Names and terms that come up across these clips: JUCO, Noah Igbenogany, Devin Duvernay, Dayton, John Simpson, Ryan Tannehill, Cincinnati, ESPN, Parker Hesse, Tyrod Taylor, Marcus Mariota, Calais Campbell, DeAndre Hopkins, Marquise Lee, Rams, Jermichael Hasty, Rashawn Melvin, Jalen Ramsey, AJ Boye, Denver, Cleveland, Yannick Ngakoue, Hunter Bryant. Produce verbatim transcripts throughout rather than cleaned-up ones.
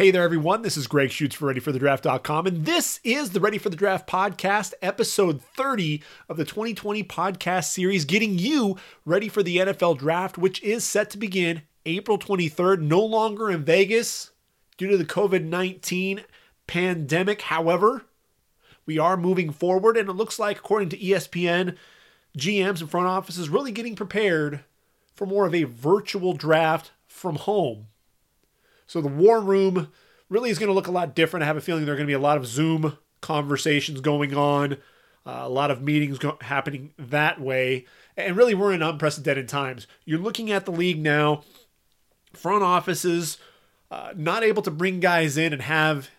Hey there, everyone. This is Greg Schutz for Ready For The Draft dot com, and this is the Ready for the Draft podcast, episode thirty of the twenty twenty podcast series, getting you ready for the N F L draft, which is set to begin April twenty-third, no longer in Vegas due to the COVID nineteen pandemic. However, we are moving forward, and it looks like, according to E S P N, G Ms and front offices really getting prepared for more of a virtual draft from home. So the war room really is going to look a lot different. I have a feeling there are going to be a lot of Zoom conversations going on, uh, a lot of meetings go- happening that way. And really, we're in unprecedented times. You're looking at the league now, front offices uh, not able to bring guys in and have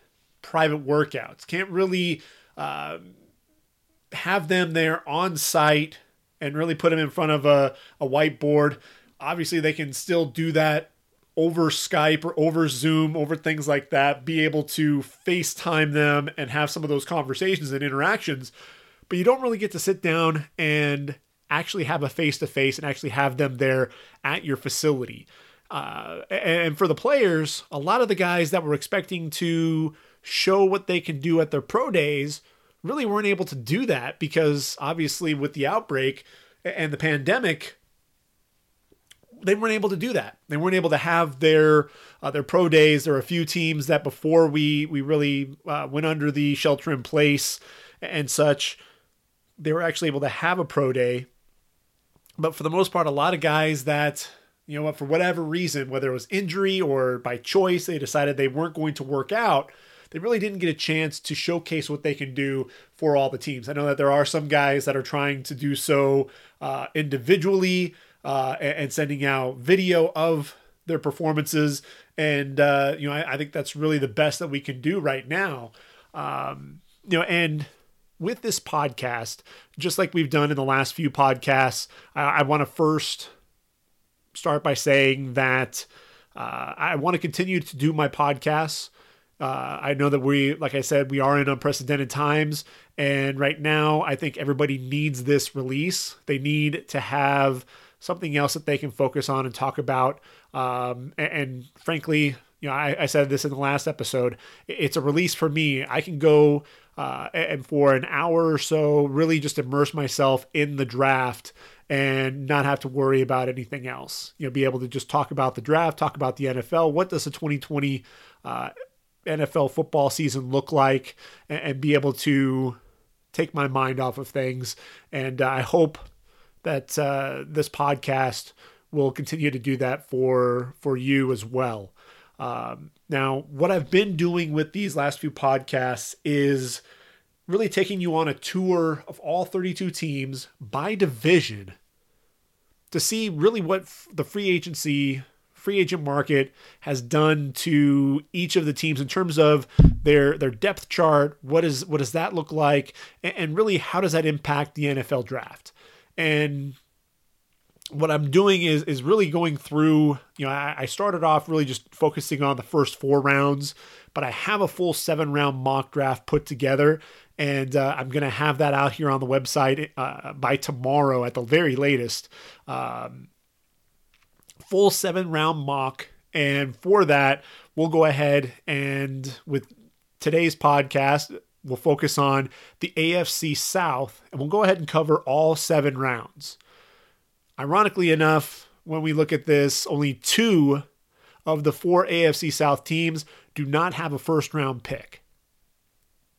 private workouts. Can't really uh, have them there on site and really put them in front of a, a whiteboard. Obviously, they can still do that over Skype or over Zoom, over things like that, be able to FaceTime them and have some of those conversations and interactions, but you don't really get to sit down and actually have a face-to-face and actually have them there at your facility. Uh, and for the players, a lot of the guys that were expecting to show what they can do at their pro days really weren't able to do that because obviously with the outbreak and the pandemic, they weren't able to do that. They weren't able to have their uh, their pro days. There are a few teams that before we we really uh, went under the shelter in place and such, they were actually able to have a pro day. But for the most part, a lot of guys that, you know, for whatever reason, whether it was injury or by choice, they decided they weren't going to work out, they really didn't get a chance to showcase what they can do for all the teams. I know that there are some guys that are trying to do so uh, individually, Uh, and sending out video of their performances. And, uh, you know, I, I think that's really the best that we can do right now. Um, you know, and with this podcast, just like we've done in the last few podcasts, I, I want to first start by saying that uh, I want to continue to do my podcasts. Uh, I know that we, like I said, we are in unprecedented times. And right now, I think everybody needs this release. They need to have something else that they can focus on and talk about. Um, and, and frankly, you know, I, I said this in the last episode, it's a release for me. I can go uh, and for an hour or so, really just immerse myself in the draft and not have to worry about anything else. You know, be able to just talk about the draft, talk about the N F L. What does the twenty twenty uh, N F L football season look like? And, and be able to take my mind off of things. And uh, I hope that uh, this podcast will continue to do that for for you as well. Um, now, what I've been doing with these last few podcasts is really taking you on a tour of all thirty-two teams by division to see really what f- the free agency, free agent market has done to each of the teams in terms of their their depth chart. What is what does that look like? And, and really, how does that impact the N F L draft? And what I'm doing is is really going through, you know, I, I started off really just focusing on the first four rounds, but I have a full seven round mock draft put together. And uh, I'm going to have that out here on the website uh, by tomorrow at the very latest. Um, full seven round mock. And for that, we'll go ahead and with today's podcast, we'll focus on the A F C South, and we'll go ahead and cover all seven rounds. Ironically enough, when we look at this, only two of the four A F C South teams do not have a first-round pick.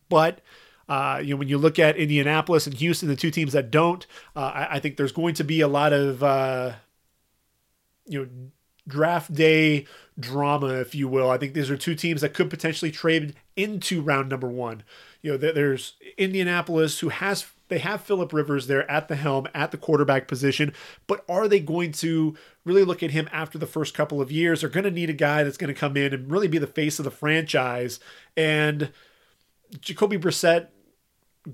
But uh, you know, when you look at Indianapolis and Houston, the two teams that don't, uh, I, I think there's going to be a lot of uh, you know draft day drama, if you will. I think these are two teams that could potentially trade into round number one. You know, there's Indianapolis who has, they have Phillip Rivers there at the helm, at the quarterback position, but are they going to really look at him after the first couple of years? They're going to need a guy that's going to come in and really be the face of the franchise. And Jacoby Brissett,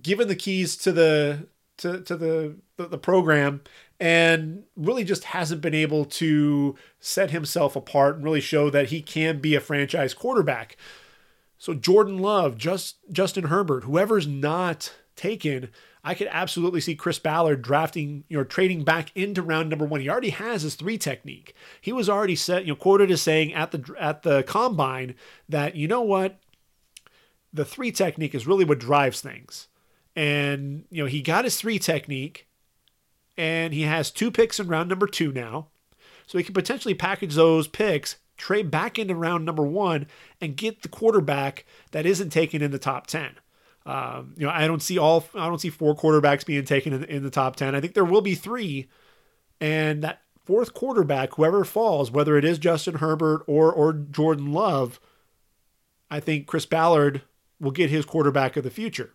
given the keys to the, to, to the, the, the program, and really just hasn't been able to set himself apart and really show that he can be a franchise quarterback. So Jordan Love, just Justin Herbert, whoever's not taken, I could absolutely see Chris Ballard drafting, you know, trading back into round number one. He already has his three technique. He was already set, you know, quoted as saying at the at the combine that, you know what, the three technique is really what drives things. And, you know, he got his three technique and he has two picks in round number two now. So he could potentially package those picks, trade back into round number one, and get the quarterback that isn't taken in the top ten. Um, you know, I don't see all, I don't see four quarterbacks being taken in, in the top ten. I think there will be three, and that fourth quarterback, whoever falls, whether it is Justin Herbert or, or Jordan Love, I think Chris Ballard will get his quarterback of the future.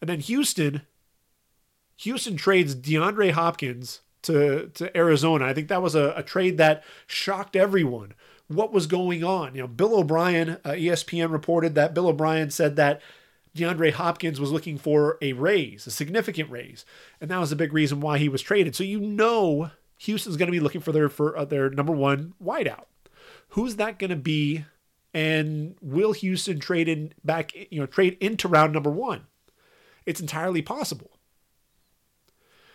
And then Houston, Houston trades DeAndre Hopkins to, to Arizona. I think that was a, a trade that shocked everyone. What was going on? You know, Bill O'Brien, uh, E S P N reported that Bill O'Brien said that DeAndre Hopkins was looking for a raise, a significant raise. And that was a big reason why he was traded. So, you know, Houston's going to be looking for their, for uh, their number one wideout. Who's that going to be? And will Houston trade in back, you know, trade into round number one? It's entirely possible.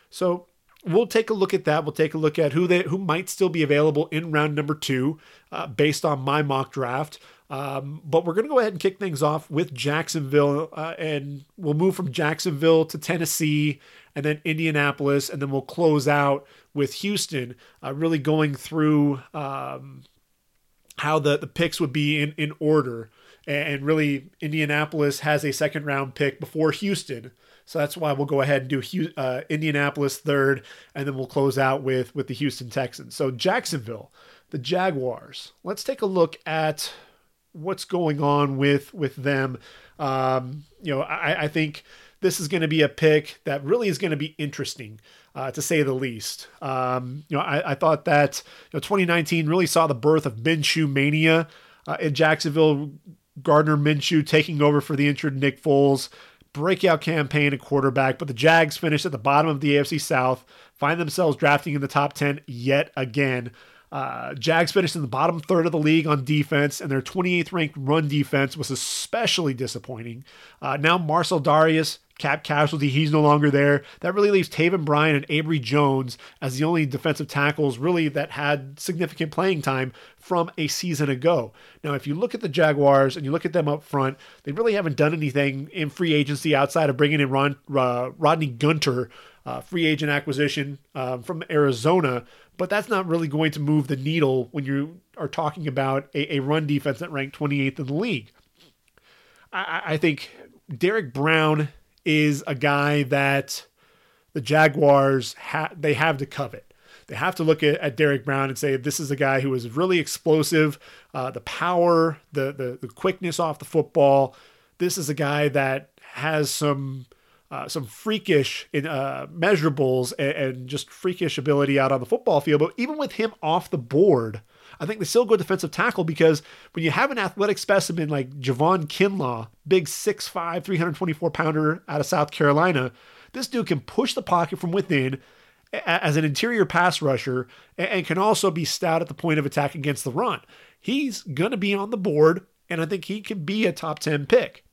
So we'll take a look at that. We'll take a look at who they, who might still be available in round number two, uh, based on my mock draft. Um, but we're going to go ahead and kick things off with Jacksonville, uh, and we'll move from Jacksonville to Tennessee and then Indianapolis, and then we'll close out with Houston, uh, really going through um, how the, the picks would be in, in order. And really, Indianapolis has a second round pick before Houston. So that's why we'll go ahead and do uh, Indianapolis third, and then we'll close out with, with the Houston Texans. So Jacksonville, the Jaguars. Let's take a look at what's going on with, with them. Um, you know, I, I think this is going to be a pick that really is going to be interesting, uh, to say the least. Um, you know, I, I thought that, you know, twenty nineteen really saw the birth of Minshew mania uh, in Jacksonville. Gardner Minshew taking over for the injured Nick Foles. Breakout campaign at quarterback, but the Jags finished at the bottom of the A F C South, find themselves drafting in the top ten yet again. Uh, Jags finished in the bottom third of the league on defense, and their twenty-eighth ranked run defense was especially disappointing. Uh, now Marcel Darius, cap casualty, he's no longer there. That really leaves Taven Bryan and Avery Jones as the only defensive tackles really that had significant playing time from a season ago. Now, if you look at the Jaguars and you look at them up front, they really haven't done anything in free agency outside of bringing in Ron, uh, Rodney Gunter, uh, free agent acquisition uh, from Arizona. But that's not really going to move the needle when you are talking about a, a run defense that ranked twenty-eighth in the league. I, I think Derrick Brown is a guy that the Jaguars, ha- they have to covet. They have to look at, at Derrick Brown and say, this is a guy who is really explosive, uh, the power, the, the the quickness off the football. This is a guy that has some uh, some freakish in, uh, measurables and, and just freakish ability out on the football field. But even with him off the board, I think they still go defensive tackle, because when you have an athletic specimen like Javon Kinlaw, big six five, three twenty-four pounder out of South Carolina, this dude can push the pocket from within as an interior pass rusher and can also be stout at the point of attack against the run. He's going to be on the board, and I think he can be a top ten pick.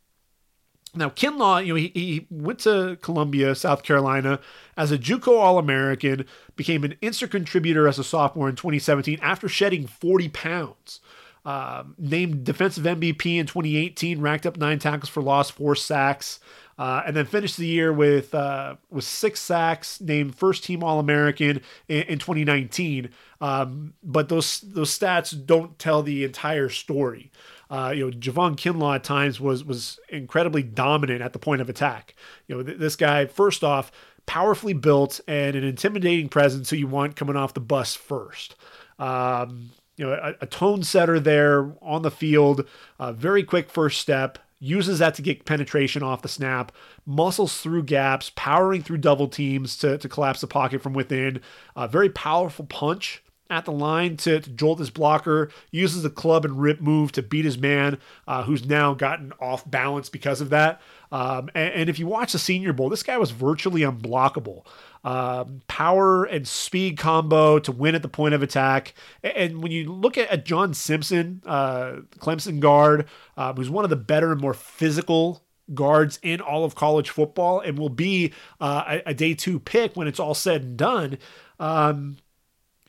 Now, Kinlaw, you know, he, he went to Columbia, South Carolina, as a JUCO All-American, became an instant contributor as a sophomore in twenty seventeen after shedding forty pounds. Um, named defensive M V P in twenty eighteen, racked up nine tackles for loss, four sacks, uh, and then finished the year with uh, with six sacks, named first-team All-American in, in twenty nineteen. Um, but those those stats don't tell the entire story. Uh, you know, Javon Kinlaw at times was was incredibly dominant at the point of attack. You know, th- this guy, first off, powerfully built and an intimidating presence who you want coming off the bus first. Um, you know, a, a tone setter there on the field, uh, very quick first step, uses that to get penetration off the snap, muscles through gaps, powering through double teams to, to collapse the pocket from within, a very powerful punch at the line to, to jolt his blocker, uses the club and rip move to beat his man, uh, who's now gotten off balance because of that. Um, and, and if you watch the Senior Bowl, this guy was virtually unblockable. Um, power and speed combo to win at the point of attack. And, and when you look at, at John Simpson, uh, Clemson guard, um, who's one of the better and more physical guards in all of college football and will be uh, a, a day two pick when it's all said and done. Um,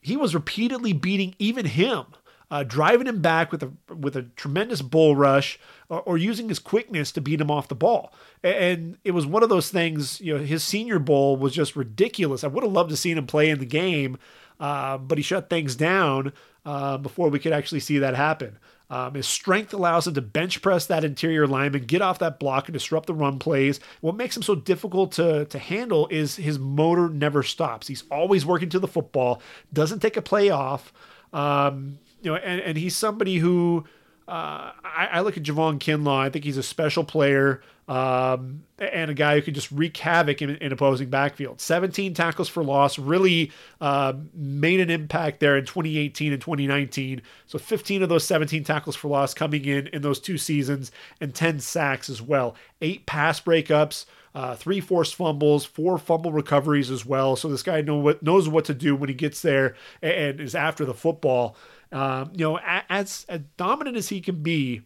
he was repeatedly beating even him, uh, driving him back with a with a tremendous bull rush or, or using his quickness to beat him off the ball. And, and it was one of those things, you know, his Senior Bowl was just ridiculous. I would have loved to see him play in the game, uh, but he shut things down uh, before we could actually see that happen. Um, his strength allows him to bench press that interior lineman, get off that block, and disrupt the run plays. What makes him so difficult to, to handle is his motor never stops. He's always working to the football, doesn't take a play off. Um, you know, and, and he's somebody who uh, I, I look at Javon Kinlaw. I think he's a special player um, and a guy who can just wreak havoc in, in opposing backfield. seventeen tackles for loss, really uh, made an impact there in twenty eighteen and twenty nineteen. So fifteen of those seventeen tackles for loss coming in in those two seasons, and ten sacks as well. Eight pass breakups, uh, three forced fumbles, four fumble recoveries as well. So this guy know what, knows what to do when he gets there and, and is after the football. Um, you know, as, as dominant as he can be,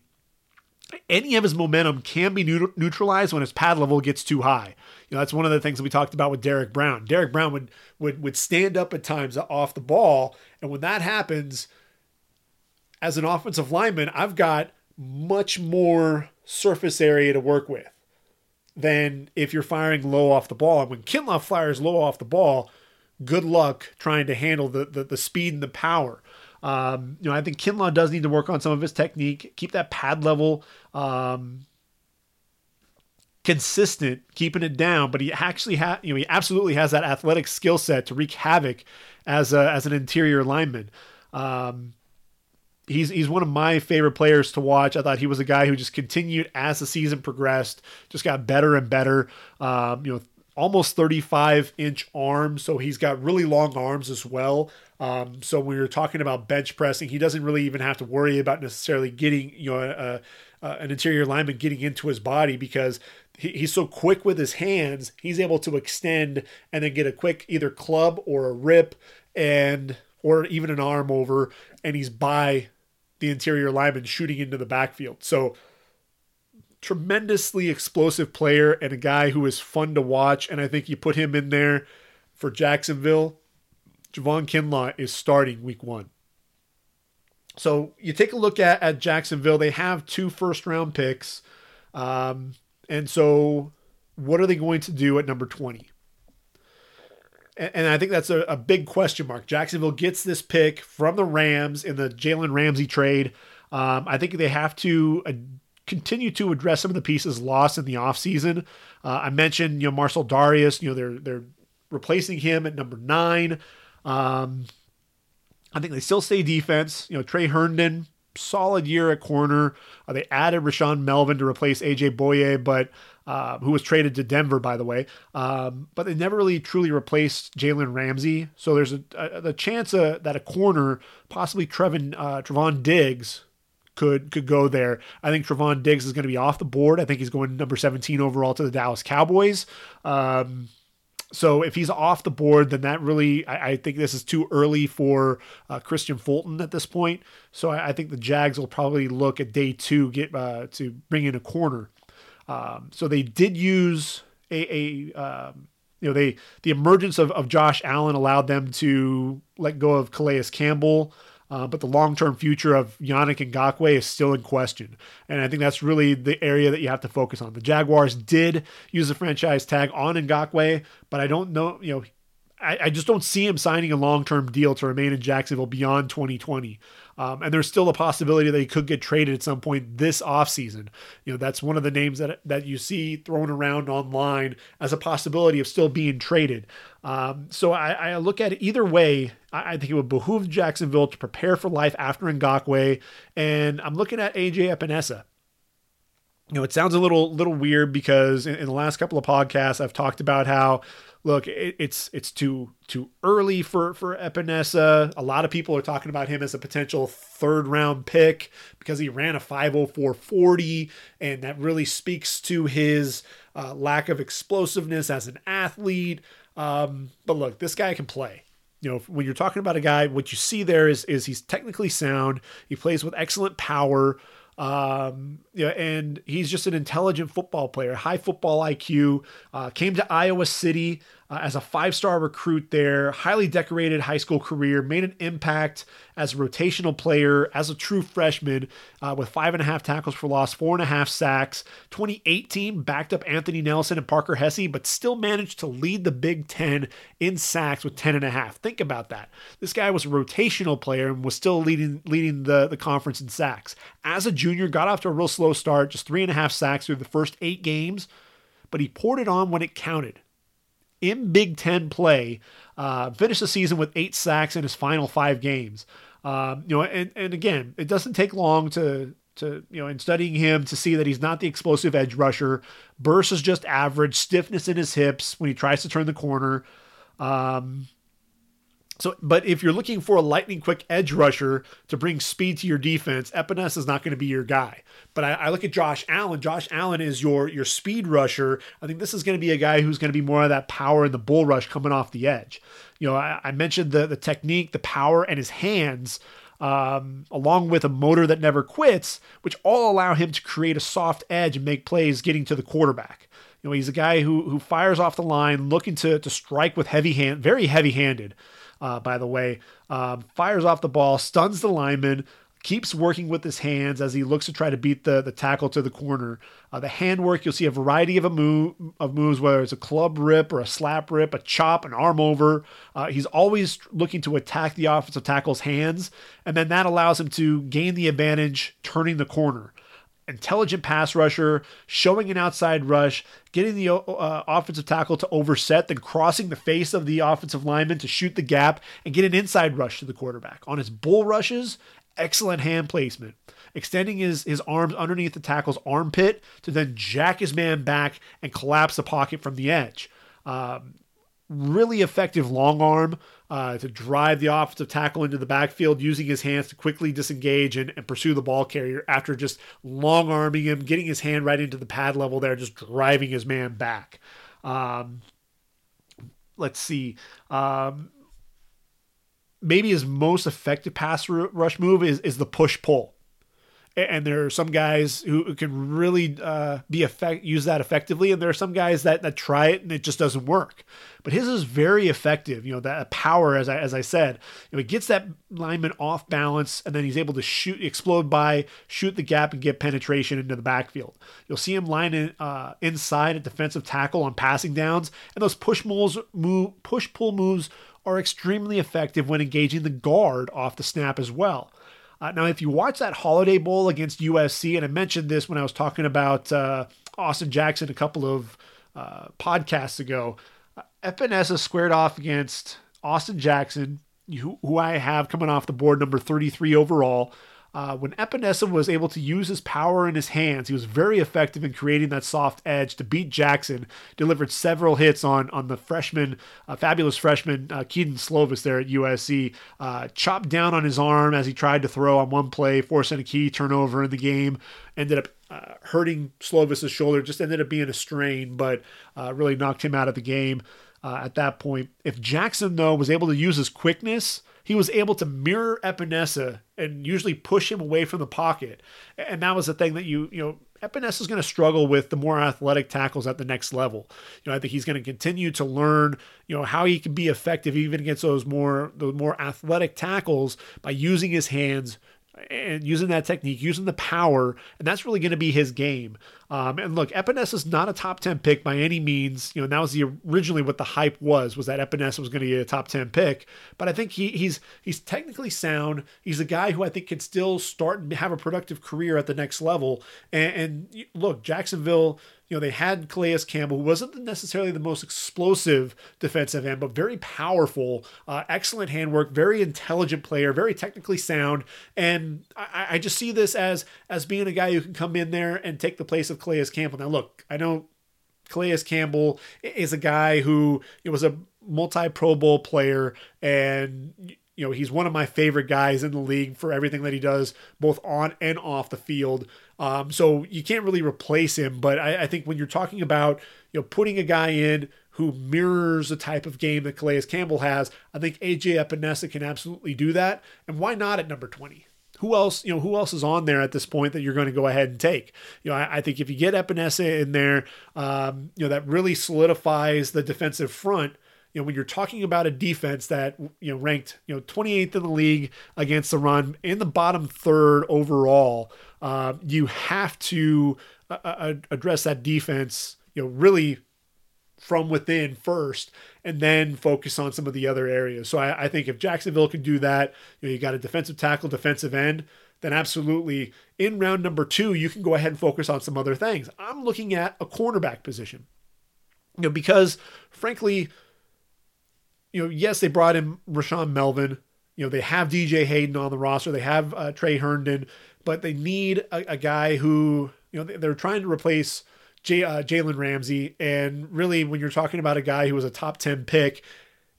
any of his momentum can be neutralized when his pad level gets too high. You know, that's one of the things that we talked about with Derrick Brown. Derrick Brown would, would, would stand up at times off the ball. And when that happens, as an offensive lineman, I've got much more surface area to work with than if you're firing low off the ball. And when Kinlaw fires low off the ball, good luck trying to handle the, the, the speed and the power. Um, you know, I think Kinlaw does need to work on some of his technique, keep that pad level um, consistent, keeping it down. But he actually ha- you know, he absolutely has that athletic skill set to wreak havoc as a, as an interior lineman. Um, he's he's one of my favorite players to watch. I thought he was a guy who just continued as the season progressed, just got better and better. Um, you know, almost thirty-five inch arms, so he's got really long arms as well. Um, so when you're talking about bench pressing, he doesn't really even have to worry about necessarily getting, you know, a, a, an interior lineman getting into his body because he, he's so quick with his hands. He's able to extend and then get a quick either club or a rip and or even an arm over, and he's by the interior lineman shooting into the backfield. So tremendously explosive player and a guy who is fun to watch, and I think you put him in there for Jacksonville. Javon Kinlaw is starting week one. So you take a look at, at Jacksonville. They have two first-round picks. Um, and so what are they going to do at number twenty? And, and I think that's a, a big question mark. Jacksonville gets this pick from the Rams in the Jalen Ramsey trade. Um, I think they have to uh, continue to address some of the pieces lost in the offseason. Uh, I mentioned, you know, Marcel Darius. You know, they're they're replacing him at number nine. Um, I think they still stay defense. You know, Trey Herndon, solid year at corner. Uh, they added Rashawn Melvin to replace A J Boye, but uh, who was traded to Denver, by the way. Um, but they never really truly replaced Jalen Ramsey. So there's a, a the chance uh, that a corner, possibly Trevin uh, Trevon Diggs, could could go there. I think Trevon Diggs is going to be off the board. I think he's going number seventeen overall to the Dallas Cowboys. Um, So if he's off the board, then that really, I, I think this is too early for uh, Christian Fulton at this point. So I, I think the Jags will probably look at day two get uh, to bring in a corner. Um, so they did use a, a um, you know, they the emergence of, of Josh Allen allowed them to let go of Calais Campbell. Uh, but the long-term future of Yannick Ngakoue is still in question. And I think that's really the area that you have to focus on. The Jaguars did use the franchise tag on Ngakoue, but I don't know, you know, I, I just don't see him signing a long-term deal to remain in Jacksonville beyond twenty twenty. Um, and there's still a possibility that he could get traded at some point this offseason. You know, that's one of the names that that you see thrown around online as a possibility of still being traded. Um, so I, I look at it either way. I, I think it would behoove Jacksonville to prepare for life after Ngakoue. And I'm looking at A J Epinesa. You know, it sounds a little little weird because in, in the last couple of podcasts, I've talked about how, look, it, it's it's too too early for, for Epinesa. A lot of people are talking about him as a potential third-round pick because he ran a five oh four forty, and that really speaks to his uh, lack of explosiveness as an athlete. Um, but look, this guy can play. You know, when you're talking about a guy, what you see there is, is he's technically sound. He plays with excellent power. Um, yeah, and he's just an intelligent football player, high football I Q, uh, came to Iowa City uh, as a five-star recruit there, highly decorated high school career, made an impact as a rotational player, as a true freshman uh, with five and a half tackles for loss, four and a half sacks. twenty eighteen backed up Anthony Nelson and Parker Hesse, but still managed to lead the Big Ten in sacks with ten and a half. Think about that. This guy was a rotational player and was still leading, leading the, the conference in sacks. As a junior, got off to a real slow start, just three and a half sacks through the first eight games, but he poured it on when it counted. In Big Ten play, uh, finished the season with eight sacks in his final five games. Um, you know, and and again, it doesn't take long to to you know, in studying him to see that he's not the explosive edge rusher. Burst is just average, stiffness in his hips when he tries to turn the corner. Um, So, but if you're looking for a lightning quick edge rusher to bring speed to your defense, Epinesa is not going to be your guy. But I, I look at Josh Allen. Josh Allen is your your speed rusher. I think this is going to be a guy who's going to be more of that power in the bull rush coming off the edge. You know, I, I mentioned the the technique, the power, and his hands, um, along with a motor that never quits, which all allow him to create a soft edge and make plays getting to the quarterback. You know, he's a guy who who fires off the line, looking to to strike with heavy hand, very heavy handed. Uh, by the way, um, fires off the ball, stuns the lineman, keeps working with his hands as he looks to try to beat the, the tackle to the corner. Uh, the hand work, you'll see a variety of a move of moves, whether it's a club rip or a slap rip, a chop, an arm over. Uh, he's always looking to attack the offensive tackle's hands, and then that allows him to gain the advantage turning the corner. Intelligent pass rusher, showing an outside rush, getting the uh, offensive tackle to overset, then crossing the face of the offensive lineman to shoot the gap and get an inside rush to the quarterback. On his bull rushes, excellent hand placement, extending his, his arms underneath the tackle's armpit to then jack his man back and collapse the pocket from the edge. Um, really effective long arm uh, to drive the offensive tackle into the backfield, using his hands to quickly disengage and, and pursue the ball carrier after just long arming him, getting his hand right into the pad level there, just driving his man back. Um, let's see. Um, maybe his most effective pass r- rush move is, is the push pull. And there are some guys who can really uh, be effect use that effectively, and there are some guys that that try it and it just doesn't work. But his is very effective. You know, that power, as I as I said, you know, it gets that lineman off balance, and then he's able to shoot, explode by, shoot the gap, and get penetration into the backfield. You'll see him line in, uh, inside at defensive tackle on passing downs, and those push moves, move push pull moves are extremely effective when engaging the guard off the snap as well. Uh, now, if you watch that Holiday Bowl against U S C, and I mentioned this when I was talking about uh, Austin Jackson a couple of uh, podcasts ago, uh, Epinesa squared off against Austin Jackson, who, who I have coming off the board, number thirty-three overall. Uh, when Epinesa was able to use his power in his hands, he was very effective in creating that soft edge to beat Jackson, delivered several hits on on the freshman, uh, fabulous freshman, uh, Keaton Slovis there at U S C, uh, chopped down on his arm as he tried to throw on one play, forcing a key turnover in the game, ended up uh, hurting Slovis's shoulder, just ended up being a strain, but uh, really knocked him out of the game uh, at that point. If Jackson, though, was able to use his quickness, he was able to mirror Epinesa and usually push him away from the pocket. And that was the thing that you, you know, Epinesa is going to struggle with the more athletic tackles at the next level. You know, I think he's going to continue to learn, you know, how he can be effective even against those more, those more athletic tackles by using his hands and using that technique, using the power, and that's really going to be his game. Um, and look, Epinesa is not a top ten pick by any means. You know, and that was the, originally what the hype was, was that Epinesa was going to be a top ten pick. But I think he he's he's technically sound. He's a guy who I think can still start and have a productive career at the next level. And, and look, Jacksonville, you know, they had Calais Campbell, who wasn't necessarily the most explosive defensive end, but very powerful, uh, excellent handwork, very intelligent player, very technically sound. And I, I just see this as as being a guy who can come in there and take the place of Calais Campbell. Now, look, I know Calais Campbell is a guy who it was a multi-Pro Bowl player, and you know, he's one of my favorite guys in the league for everything that he does, both on and off the field. Um, so you can't really replace him. But I, I think when you're talking about, you know, putting a guy in who mirrors the type of game that Calais Campbell has, I think A J Epinesa can absolutely do that. And why not at number twenty? who else, you know, who else is on there at this point that you're going to go ahead and take? You know, I, I think if you get Epinesa in there, um, you know, that really solidifies the defensive front. You know, when you're talking about a defense that, you know, ranked, you know, twenty-eighth in the league against the run and the bottom third overall, uh, you have to uh, address that defense, you know, really from within first, and then focus on some of the other areas. So I, I think if Jacksonville can do that, you know, you got a defensive tackle, defensive end, then absolutely in round number two, you can go ahead and focus on some other things. I'm looking at a cornerback position, you know, because frankly, you know, yes, they brought in Rashawn Melvin, you know, they have D J Hayden on the roster, they have uh, Trey Herndon, but they need a, a guy who, you know, they're trying to replace J, uh, Jalen Ramsey. And really, when you're talking about a guy who was a top ten pick,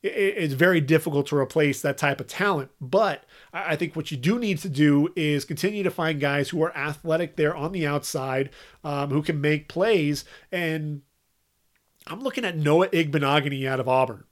it, it's very difficult to replace that type of talent. But I think what you do need to do is continue to find guys who are athletic there on the outside, um, who can make plays. And I'm looking at Noah Igbenogany out of Auburn.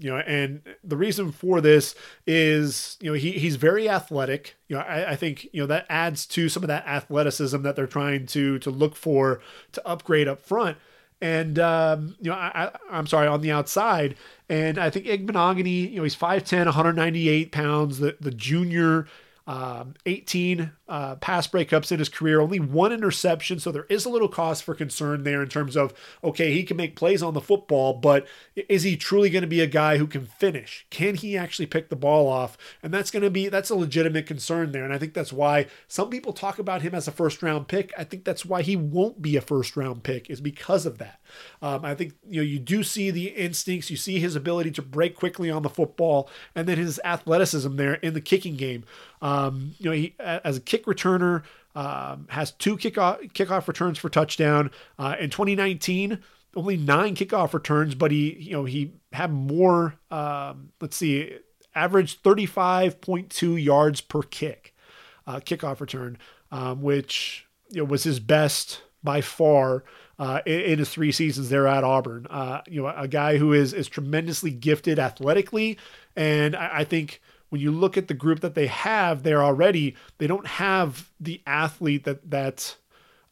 You know, and the reason for this is, you know, he he's very athletic. You know, I, I think, you know, that adds to some of that athleticism that they're trying to to look for to upgrade up front. And, um, you know, I, I, I'm sorry, on the outside. And I think Igbenogany, you know, he's five ten, one ninety-eight pounds, the, the junior, um, eighteen uh, pass breakups in his career, only one interception. So there is a little cause for concern there in terms of, okay, he can make plays on the football, but is he truly going to be a guy who can finish? Can he actually pick the ball off? And that's going to be, that's a legitimate concern there. And I think that's why some people talk about him as a first round pick. I think that's why he won't be a first round pick, is because of that. Um, I think, you know, you do see the instincts, you see his ability to break quickly on the football, and then his athleticism there in the kicking game. Um, you know, he, as a kick returner, um, has two kickoff, kickoff returns for touchdown, uh, in twenty nineteen, only nine kickoff returns, but he, you know, he had more, um, let's see, averaged thirty-five point two yards per kick, uh, kickoff return, um, which, you know, was his best by far, uh, in, in his three seasons there at Auburn. Uh, you know, a guy who is, is tremendously gifted athletically. And I, I think, when you look at the group that they have there already, they don't have the athlete that that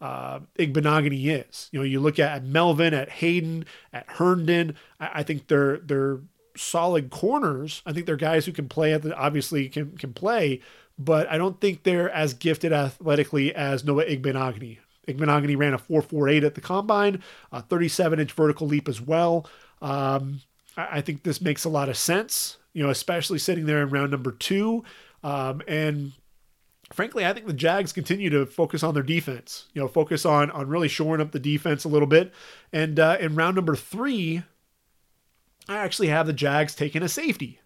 uh, Igbenogany is. You know, you look at, at Melvin, at Hayden, at Herndon. I, I think they're they're solid corners. I think they're guys who can play at the, obviously can can play, but I don't think they're as gifted athletically as Noah Igbenogany. Igbenogany ran a four forty-eight at the combine, a thirty-seven inch vertical leap as well. Um, I, I think this makes a lot of sense, you know, especially sitting there in round number two. Um, and frankly, I think the Jags continue to focus on their defense, you know, focus on, on really shoring up the defense a little bit. And uh, in round number three, I actually have the Jags taking a safety.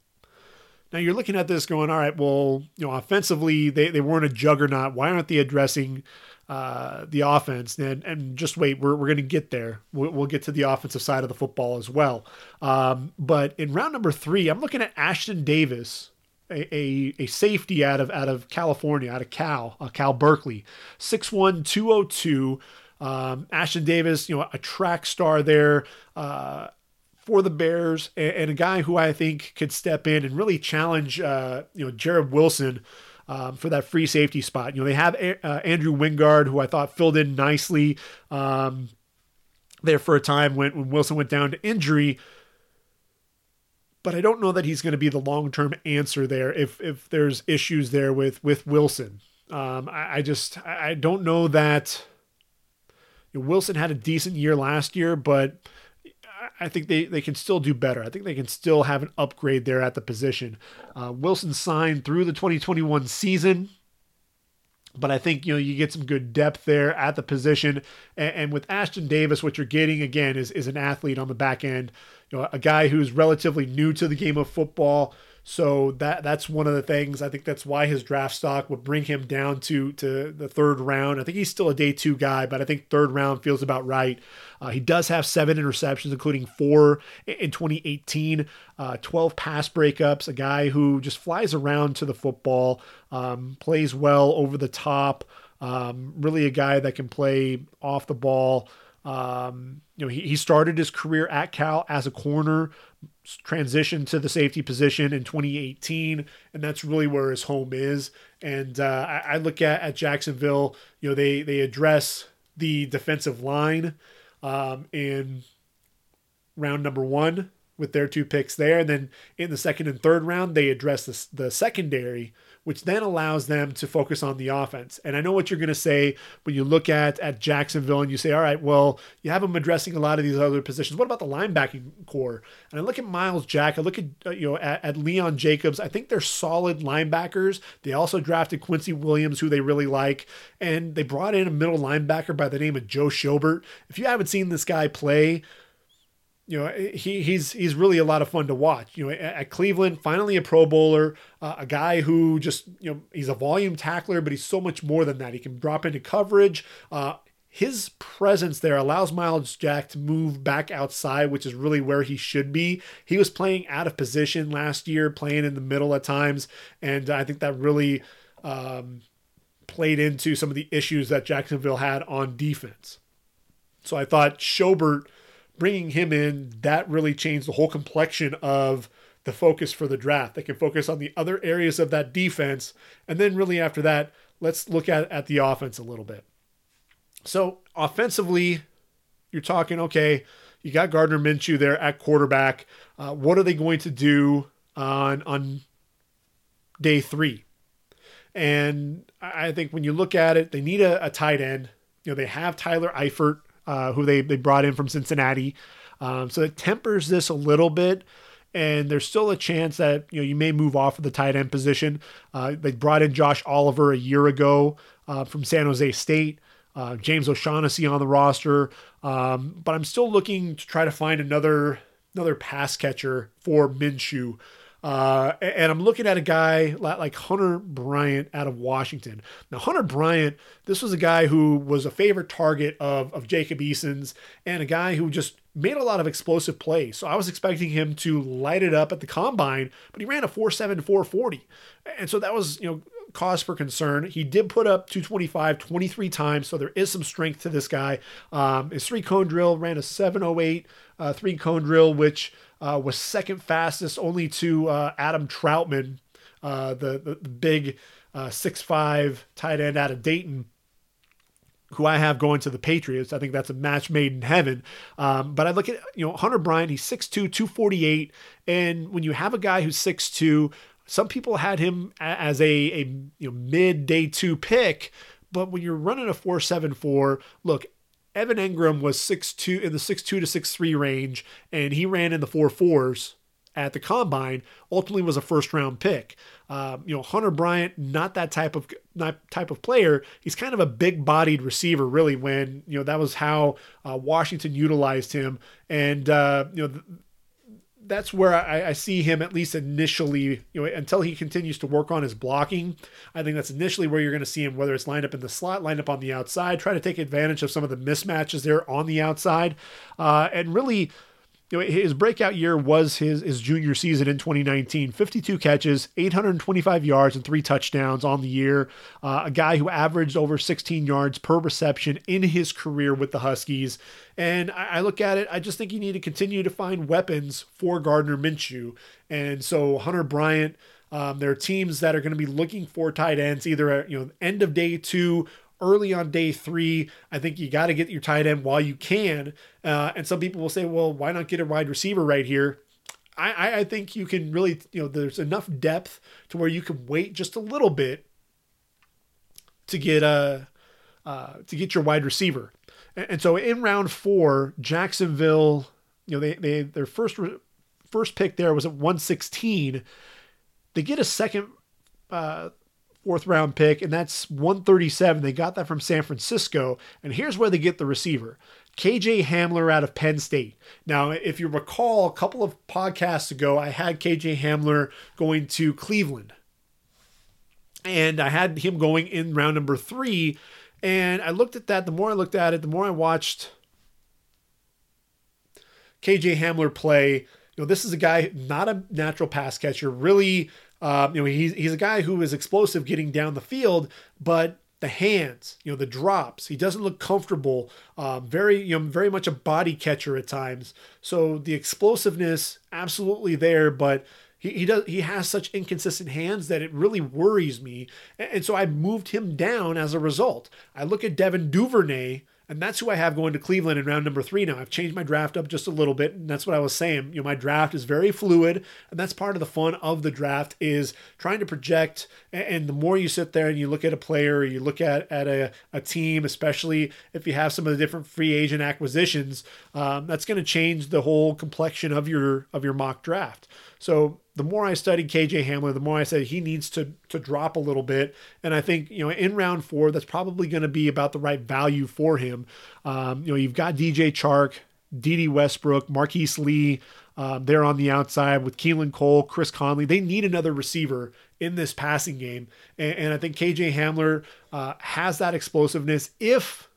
Now you're looking at this going, all right, well, you know, offensively, they, they weren't a juggernaut. Why aren't they addressing uh, the offense? And, and just wait, we're, we're going to get there. We'll, we'll get to the offensive side of the football as well. Um, but in round number three, I'm looking at Ashton Davis, a, a, a safety out of, out of California, out of Cal, uh, Cal Berkeley, six one, two oh two. Um, Ashton Davis, you know, a track star there, uh, for the Bears, and, and a guy who I think could step in and really challenge, uh, you know, Jared Wilson, Um, for that free safety spot. You know, they have uh, Andrew Wingard, who I thought filled in nicely um, there for a time when, when Wilson went down to injury. But I don't know that he's going to be the long-term answer there if if there's issues there with with Wilson. Um, I, I just I don't know that, you know, Wilson had a decent year last year, but I think they, they can still do better. I think they can still have an upgrade there at the position. Uh, Wilson signed through the twenty twenty-one season, but I think, you know, you get some good depth there at the position. And, and with Ashton Davis, what you're getting again is, is an athlete on the back end, you know, a guy who's relatively new to the game of football. So that that's one of the things. I think that's why his draft stock would bring him down to to the third round. I think he's still a day two guy, but I think third round feels about right. Uh, he does have seven interceptions, including four in twenty eighteen, uh, twelve pass breakups, a guy who just flies around to the football, um, plays well over the top, um, really a guy that can play off the ball. Um, you know, he, he started his career at Cal as a corner, transitioned to the safety position in twenty eighteen, and that's really where his home is. And uh, I, I look at, at Jacksonville, you know, they they address the defensive line um, in round number one with their two picks there. And then in the second and third round, they address the, the secondary, which then allows them to focus on the offense. And I know what you're going to say when you look at, at Jacksonville and you say, all right, well, you have them addressing a lot of these other positions. What about the linebacking core? And I look at Miles Jack. I look at, you know, at, at Leon Jacobs. I think they're solid linebackers. They also drafted Quincy Williams, who they really like. And they brought in a middle linebacker by the name of Joe Schobert. If you haven't seen this guy play, you know, he he's he's really a lot of fun to watch. You know, at, at Cleveland, finally a Pro Bowler, uh, a guy who just, you know, he's a volume tackler, but he's so much more than that. He can drop into coverage. Uh, his presence there allows Miles Jack to move back outside, which is really where he should be. He was playing out of position last year, playing in the middle at times, and I think that really um, played into some of the issues that Jacksonville had on defense. So I thought Schobert, bringing him in, that really changed the whole complexion of the focus for the draft. They can focus on the other areas of that defense. And then really after that, let's look at, at the offense a little bit. So offensively, you're talking, okay, you got Gardner Minshew there at quarterback. Uh, what are they going to do on, on day three? And I think when you look at it, they need a, a tight end. You know, they have Tyler Eifert, Uh, who they, they brought in from Cincinnati. Um, so it tempers this a little bit, and there's still a chance that, you know, you may move off of the tight end position. Uh, they brought in Josh Oliver a year ago uh, from San Jose State, uh, James O'Shaughnessy on the roster. Um, but I'm still looking to try to find another, another pass catcher for Minshew. Uh, and I'm looking at a guy like Hunter Bryant out of Washington. Now, Hunter Bryant, this was a guy who was a favorite target of, of Jacob Eason's, and a guy who just made a lot of explosive plays. So I was expecting him to light it up at the combine, but he ran a four seven, four forty. And so that was, you know, cause for concern. He did put up two twenty-five twenty-three times, so there is some strength to this guy. Um, his three cone drill ran a seven oh eight uh, three cone drill, which uh, was second fastest only to uh, Adam Troutman, uh, the, the, the big uh, six five tight end out of Dayton, who I have going to the Patriots. I think that's a match made in heaven. Um, but I look at, you know, Hunter Bryant, he's six two, two forty-eight. And when you have a guy who's six two, some people had him as a, a you know, mid day two pick, but when you're running a four seven four, look, Evan Engram was six two in the six two to six three range, and he ran in the four fours at the combine. Ultimately, was a first round pick. Um, you know, Hunter Bryant, not that type of not type of player. He's kind of a big bodied receiver, really. When, you know, that was how uh, Washington utilized him, and uh, you know. Th- That's where I, I see him, at least initially, you know, until he continues to work on his blocking. I think that's initially where you're going to see him, whether it's lined up in the slot, lined up on the outside, try to take advantage of some of the mismatches there on the outside. Uh, and really, you know, his breakout year was his, his junior season in twenty nineteen, fifty-two catches, eight twenty-five yards, and three touchdowns on the year. Uh, a guy who averaged over sixteen yards per reception in his career with the Huskies. And I, I look at it, I just think you need to continue to find weapons for Gardner Minshew. And so Hunter Bryant, um, there are teams that are going to be looking for tight ends, either at, you know, end of day two, early on day three. I think you got to get your tight end while you can. Uh, and some people will say, well, why not get a wide receiver right here? I, I, I think you can really, you know, there's enough depth to where you can wait just a little bit to get a, uh, uh, to get your wide receiver. And, and so in round four, Jacksonville, you know, they, they, their first, first pick there was at one sixteen. They get a second, uh, fourth round pick, and that's one thirty-seven. They got that from San Francisco, and here's where they get the receiver, K J. Hamler out of Penn State. Now, if you recall, a couple of podcasts ago, I had K J. Hamler going to Cleveland, and I had him going in round number three, and I looked at that. The more I looked at it, the more I watched K J. Hamler play. You know, this is a guy, not a natural pass catcher, really. Um, you know, he's, he's a guy who is explosive getting down the field, but the hands, you know, the drops. He doesn't look comfortable. Um, very, you know, very much a body catcher at times. So the explosiveness, absolutely there, but he he does he has such inconsistent hands that it really worries me. And, and so I moved him down as a result. I look at Devin Duvernay, and that's who I have going to Cleveland in round number three now. I've changed my draft up just a little bit, and that's what I was saying. You know, my draft is very fluid, and that's part of the fun of the draft is trying to project. And the more you sit there and you look at a player, or you look at, at a, a team, especially if you have some of the different free agent acquisitions, um, that's going to change the whole complexion of your of your mock draft. So the more I studied K J. Hamler, the more I said he needs to to drop a little bit. And I think, you know, in round four, that's probably going to be about the right value for him. Um, you know, you've got D J Chark, Dede Westbrook, Marquise Lee uh, there on the outside with Keelan Cole, Chris Conley. They need another receiver in this passing game. And, and I think K J. Hamler uh, has that explosiveness if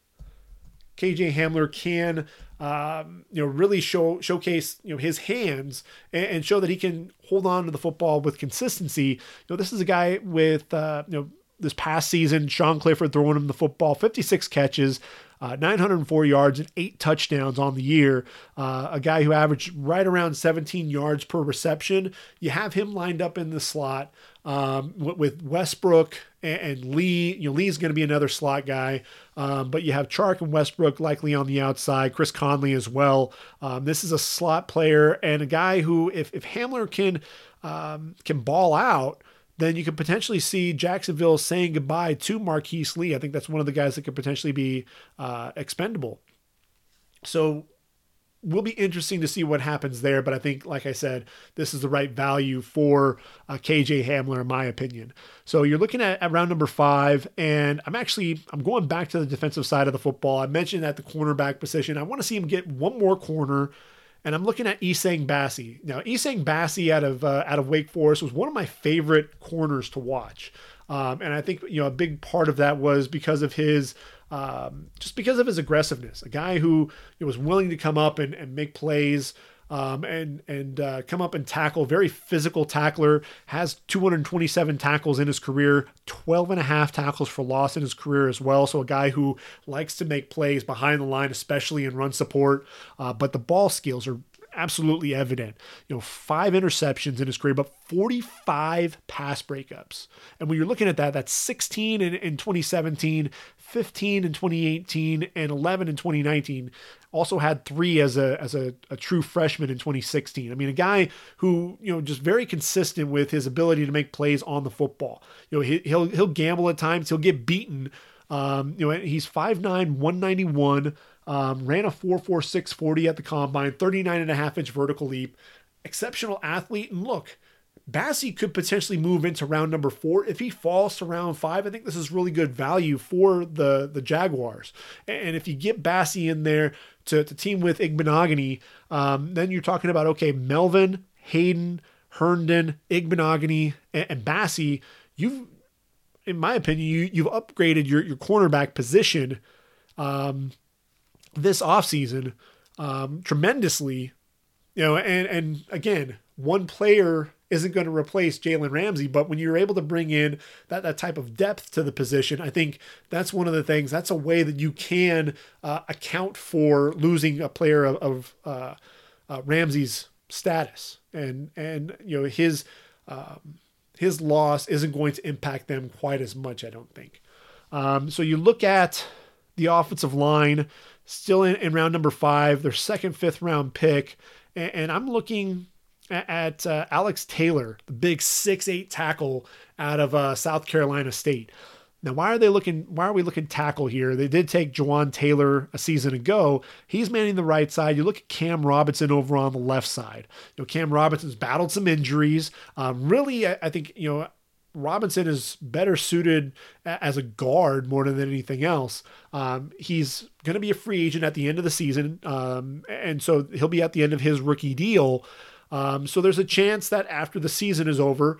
K J. Hamler can Um, you know, really show showcase you know his hands and, and show that he can hold on to the football with consistency. You know, this is a guy with uh, you know this past season, Sean Clifford throwing him the football, fifty-six catches, uh, nine hundred four yards, and eight touchdowns on the year. Uh, a guy who averaged right around seventeen yards per reception. You have him lined up in the slot um, with Westbrook and, and Lee. You know, Lee's going to be another slot guy. Um, but you have Chark and Westbrook likely on the outside, Chris Conley as well. Um, this is a slot player and a guy who, if, if Hamler can, um, can ball out, then you could potentially see Jacksonville saying goodbye to Marquise Lee. I think that's one of the guys that could potentially be uh, expendable. So will be interesting to see what happens there. But I think, like I said, this is the right value for uh, K J. Hamler, in my opinion. So you're looking at, at round number five, and I'm actually, I'm going back to the defensive side of the football. I mentioned at the cornerback position, I want to see him get one more corner, and I'm looking at Isang Bassi. Now, Isang Bassi out of uh, out of Wake Forest was one of my favorite corners to watch. Um, and I think, you know, a big part of that was because of his, um, just because of his aggressiveness, a guy who you know, was willing to come up and, and make plays um, and, and uh, come up and tackle, very physical tackler, has two hundred twenty-seven tackles in his career, twelve and a half tackles for loss in his career as well. So a guy who likes to make plays behind the line, especially in run support, uh, but the ball skills are absolutely evident. You know, five interceptions in his career, but forty-five pass breakups. And when you're looking at that, that's sixteen in, in twenty seventeen, fifteen in twenty eighteen, and eleven in twenty nineteen. Also had three as a as a, a true freshman in twenty sixteen. I mean, a guy who, you know, just very consistent with his ability to make plays on the football. You know, he, he'll he'll gamble at times. He'll get beaten. Um, you know, he's five nine, one ninety-one. Um, ran a four four six forty at the combine, thirty-nine and a half inch vertical leap, exceptional athlete. And look, Bassi could potentially move into round number four. If he falls to round five, I think this is really good value for the, the Jaguars. And if you get Bassi in there to, to team with Igbenogany, um, then you're talking about, okay, Melvin, Hayden, Herndon, Igbenogany, and, and Bassi. You've, in my opinion, you, you've upgraded your, your cornerback position, um, this offseason um, tremendously, you know, and, and again, one player isn't going to replace Jalen Ramsey, but when you're able to bring in that, that type of depth to the position, I think that's one of the things, that's a way that you can uh, account for losing a player of, of uh, uh, Ramsey's status and, and, you know, his, um, his loss isn't going to impact them quite as much, I don't think. Um, so you look at the offensive line, still in, in round number five, their second, fifth round pick. And, and I'm looking at, at uh, Alex Taylor, the big six eight tackle out of uh, South Carolina State. Now, why are they looking, why are we looking tackle here? They did take Jawan Taylor a season ago. He's manning the right side. You look at Cam Robinson over on the left side. You know, Cam Robinson's battled some injuries. Um, really, I, I think, you know, Robinson is better suited as a guard more than anything else. Um, he's going to be a free agent at the end of the season. Um, and so he'll be at the end of his rookie deal. Um, so there's a chance that after the season is over,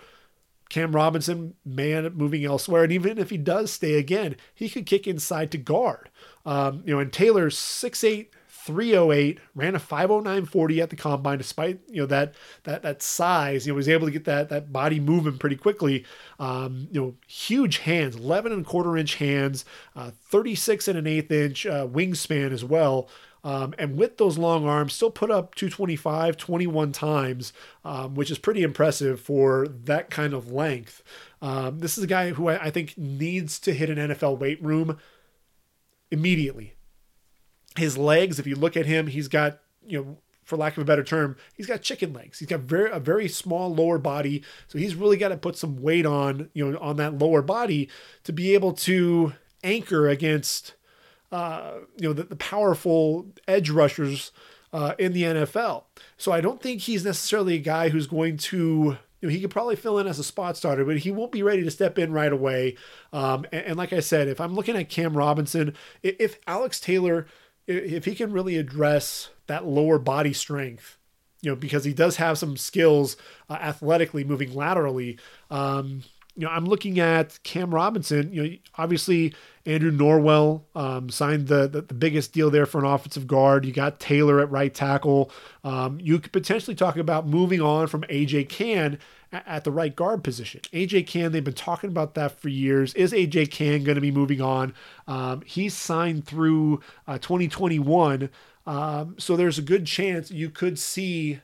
Cam Robinson may end up moving elsewhere. And even if he does stay again, he could kick inside to guard. Um, you know, and Taylor's six eight, three oh eight, ran a five oh nine forty at the combine, despite, you know, that that that size, you know, was able to get that that body moving pretty quickly. Um, you know, huge hands, eleven and a quarter inch hands, uh, thirty-six and an eighth inch uh, wingspan as well. Um, and with those long arms, still put up two twenty-five twenty-one times, um, which is pretty impressive for that kind of length. Um, this is a guy who I, I think needs to hit an N F L weight room immediately. His legs, if you look at him, he's got, you know, for lack of a better term, he's got chicken legs. He's got very a very small lower body, so he's really got to put some weight on, you know, on that lower body to be able to anchor against, uh, you know, the, the powerful edge rushers uh, in the N F L. So I don't think he's necessarily a guy who's going to, you know, he could probably fill in as a spot starter, but he won't be ready to step in right away. Um, and, and like I said, if I'm looking at Cam Robinson, if, if Alex Taylor, if he can really address that lower body strength, you know, because he does have some skills uh, athletically moving laterally. Um, you know, I'm looking at Cam Robinson. You know, obviously Andrew Norwell um, signed the, the the biggest deal there for an offensive guard. You got Taylor at right tackle. Um, you could potentially talk about moving on from A J Cann at the right guard position. A J Cann, they've been talking about that for years. Is A J Cann going to be moving on? Um, he's signed through uh, twenty twenty-one. Um, so there's a good chance you could see,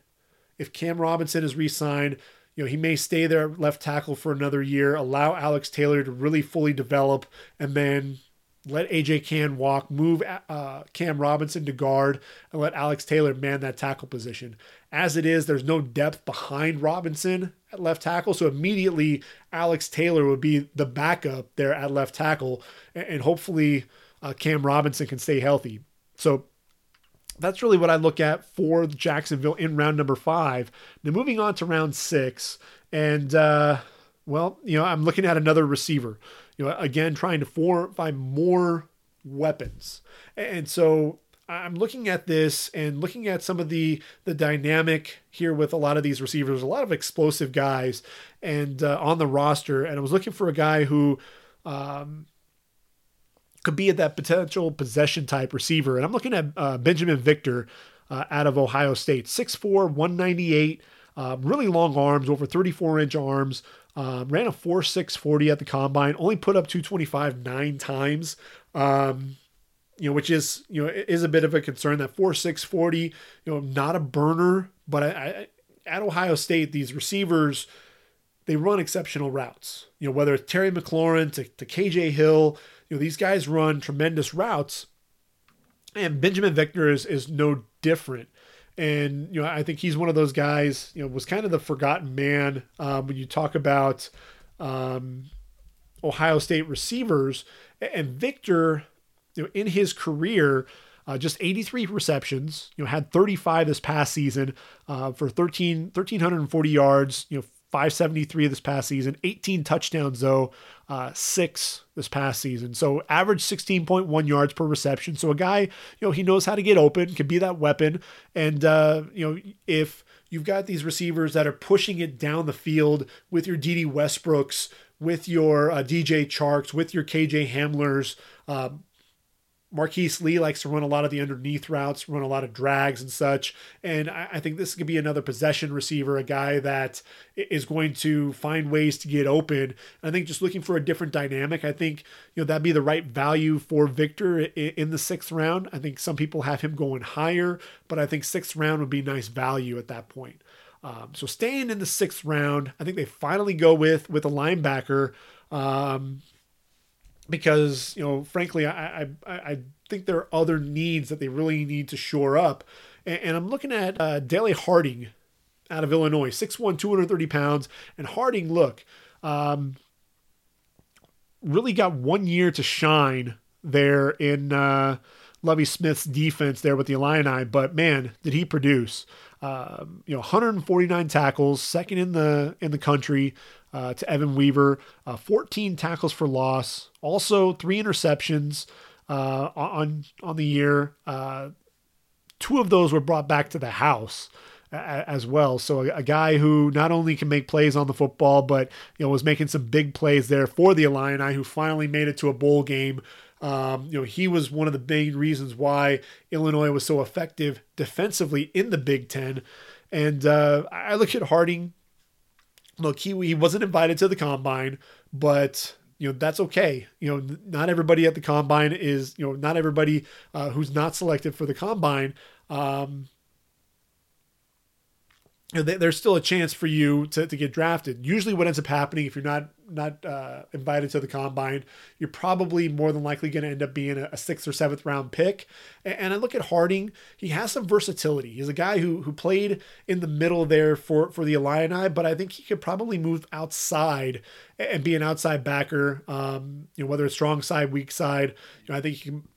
if Cam Robinson is re-signed, you know, he may stay there at left tackle for another year, allow Alex Taylor to really fully develop, and then let A J Cann walk, move uh, Cam Robinson to guard, and let Alex Taylor man that tackle position. As it is, there's no depth behind Robinson at left tackle, so immediately Alex Taylor would be the backup there at left tackle, and hopefully uh, Cam Robinson can stay healthy. So that's really what I look at for Jacksonville in round number five. Now moving on to round six, and uh, well, you know, I'm looking at another receiver. You know, again, trying to form, find more weapons. And so I'm looking at this and looking at some of the, the dynamic here with a lot of these receivers, a lot of explosive guys and uh, on the roster. And I was looking for a guy who um, could be at that potential possession type receiver. And I'm looking at uh, Benjamin Victor uh, out of Ohio State, six four, one ninety-eight, uh, really long arms, over thirty-four inch arms. Um, ran a four six forty at the combine, only put up two twenty-five nine times, um, you know, which is, you know, is a bit of a concern. That four six forty, you know, not a burner, but I, I, at Ohio State, these receivers, they run exceptional routes. You know, whether it's Terry McLaurin to, to K J Hill, you know, these guys run tremendous routes, and Benjamin Victor is is no different. And, you know, I think he's one of those guys, you know, was kind of the forgotten man um, when you talk about um, Ohio State receivers. And Victor, you know, in his career, uh, just eighty-three receptions, you know, had thirty-five this past season uh, for thirteen, one thousand three hundred forty yards, you know, five seventy-three this past season, eighteen touchdowns though, uh, six this past season. So average sixteen point one yards per reception. So a guy, you know, he knows how to get open, can be that weapon. And, uh, you know, if you've got these receivers that are pushing it down the field with your D D Westbrooks, with your uh, D J Charks, with your K J Hamlers, um, Marquise Lee likes to run a lot of the underneath routes, run a lot of drags and such. And I, I think this could be another possession receiver, a guy that is going to find ways to get open. And I think just looking for a different dynamic, I think, you know, that'd be the right value for Victor in, in the sixth round. I think some people have him going higher, but I think sixth round would be nice value at that point. Um, so staying in the sixth round, I think they finally go with, with a linebacker, um, because, you know, frankly, I, I I think there are other needs that they really need to shore up. And, and I'm looking at uh, Daley Harding out of Illinois, six one, two hundred thirty pounds. And Harding, look, um, really got one year to shine there in uh, Lovie Smith's defense there with the Illini. But, man, did he produce. Um, you know, one hundred forty-nine tackles, second in the in the country uh, to Evan Weaver, uh, fourteen tackles for loss, also three interceptions uh, on on the year. Uh, two of those were brought back to the house a- as well. So a, a guy who not only can make plays on the football, but, you know, was making some big plays there for the Illini, who finally made it to a bowl game. Um, you know, he was one of the main reasons why Illinois was so effective defensively in the Big Ten. And uh, I look at Harding. Look, he he wasn't invited to the combine, but you know, that's okay. You know, not everybody at the combine is, you know, not everybody uh, who's not selected for the combine, um, you know, they, there's still a chance for you to, to get drafted. Usually what ends up happening, if you're not, not uh, invited to the combine, you're probably more than likely going to end up being a, a sixth or seventh round pick. And, and I look at Harding, he has some versatility. He's a guy who, who played in the middle there for, for the Illini, but I think he could probably move outside and be an outside backer. Um, you know, whether it's strong side, weak side, you know, I think he can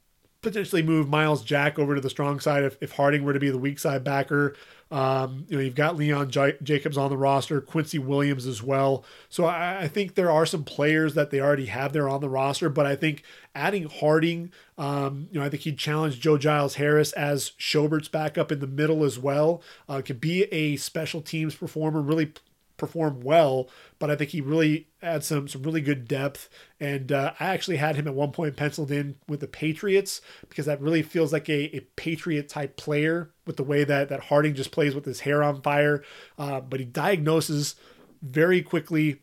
potentially move Miles Jack over to the strong side if, if Harding were to be the weak side backer. Um, you know, you've got Leon J- Jacobs on the roster, Quincy Williams as well. So I, I think there are some players that they already have there on the roster, but I think adding Harding, um, you know, I think he challenged Joe Giles Harris as Schobert's back up in the middle as well. Uh, could be a special teams performer, really p- perform well, but I think he really adds some, some really good depth. And uh, I actually had him at one point penciled in with the Patriots because that really feels like a, a Patriot type player with the way that, that Harding just plays with his hair on fire. Uh, but he diagnoses very quickly,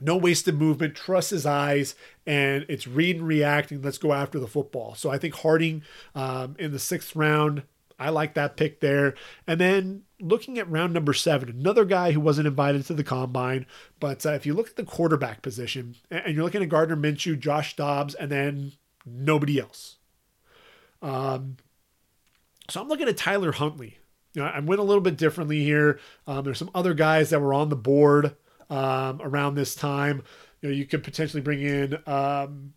no wasted movement, trusts his eyes, and it's read and reacting. Let's go after the football. So I think Harding um, in the sixth round, I like that pick there. And then looking at round number seven, another guy who wasn't invited to the combine, but uh, if you look at the quarterback position and you're looking at Gardner Minshew, Josh Dobbs, and then nobody else. Um, So I'm looking at Tyler Huntley. You know, I went a little bit differently here. Um, there's some other guys that were on the board um, around this time. You know, you could potentially bring in, um,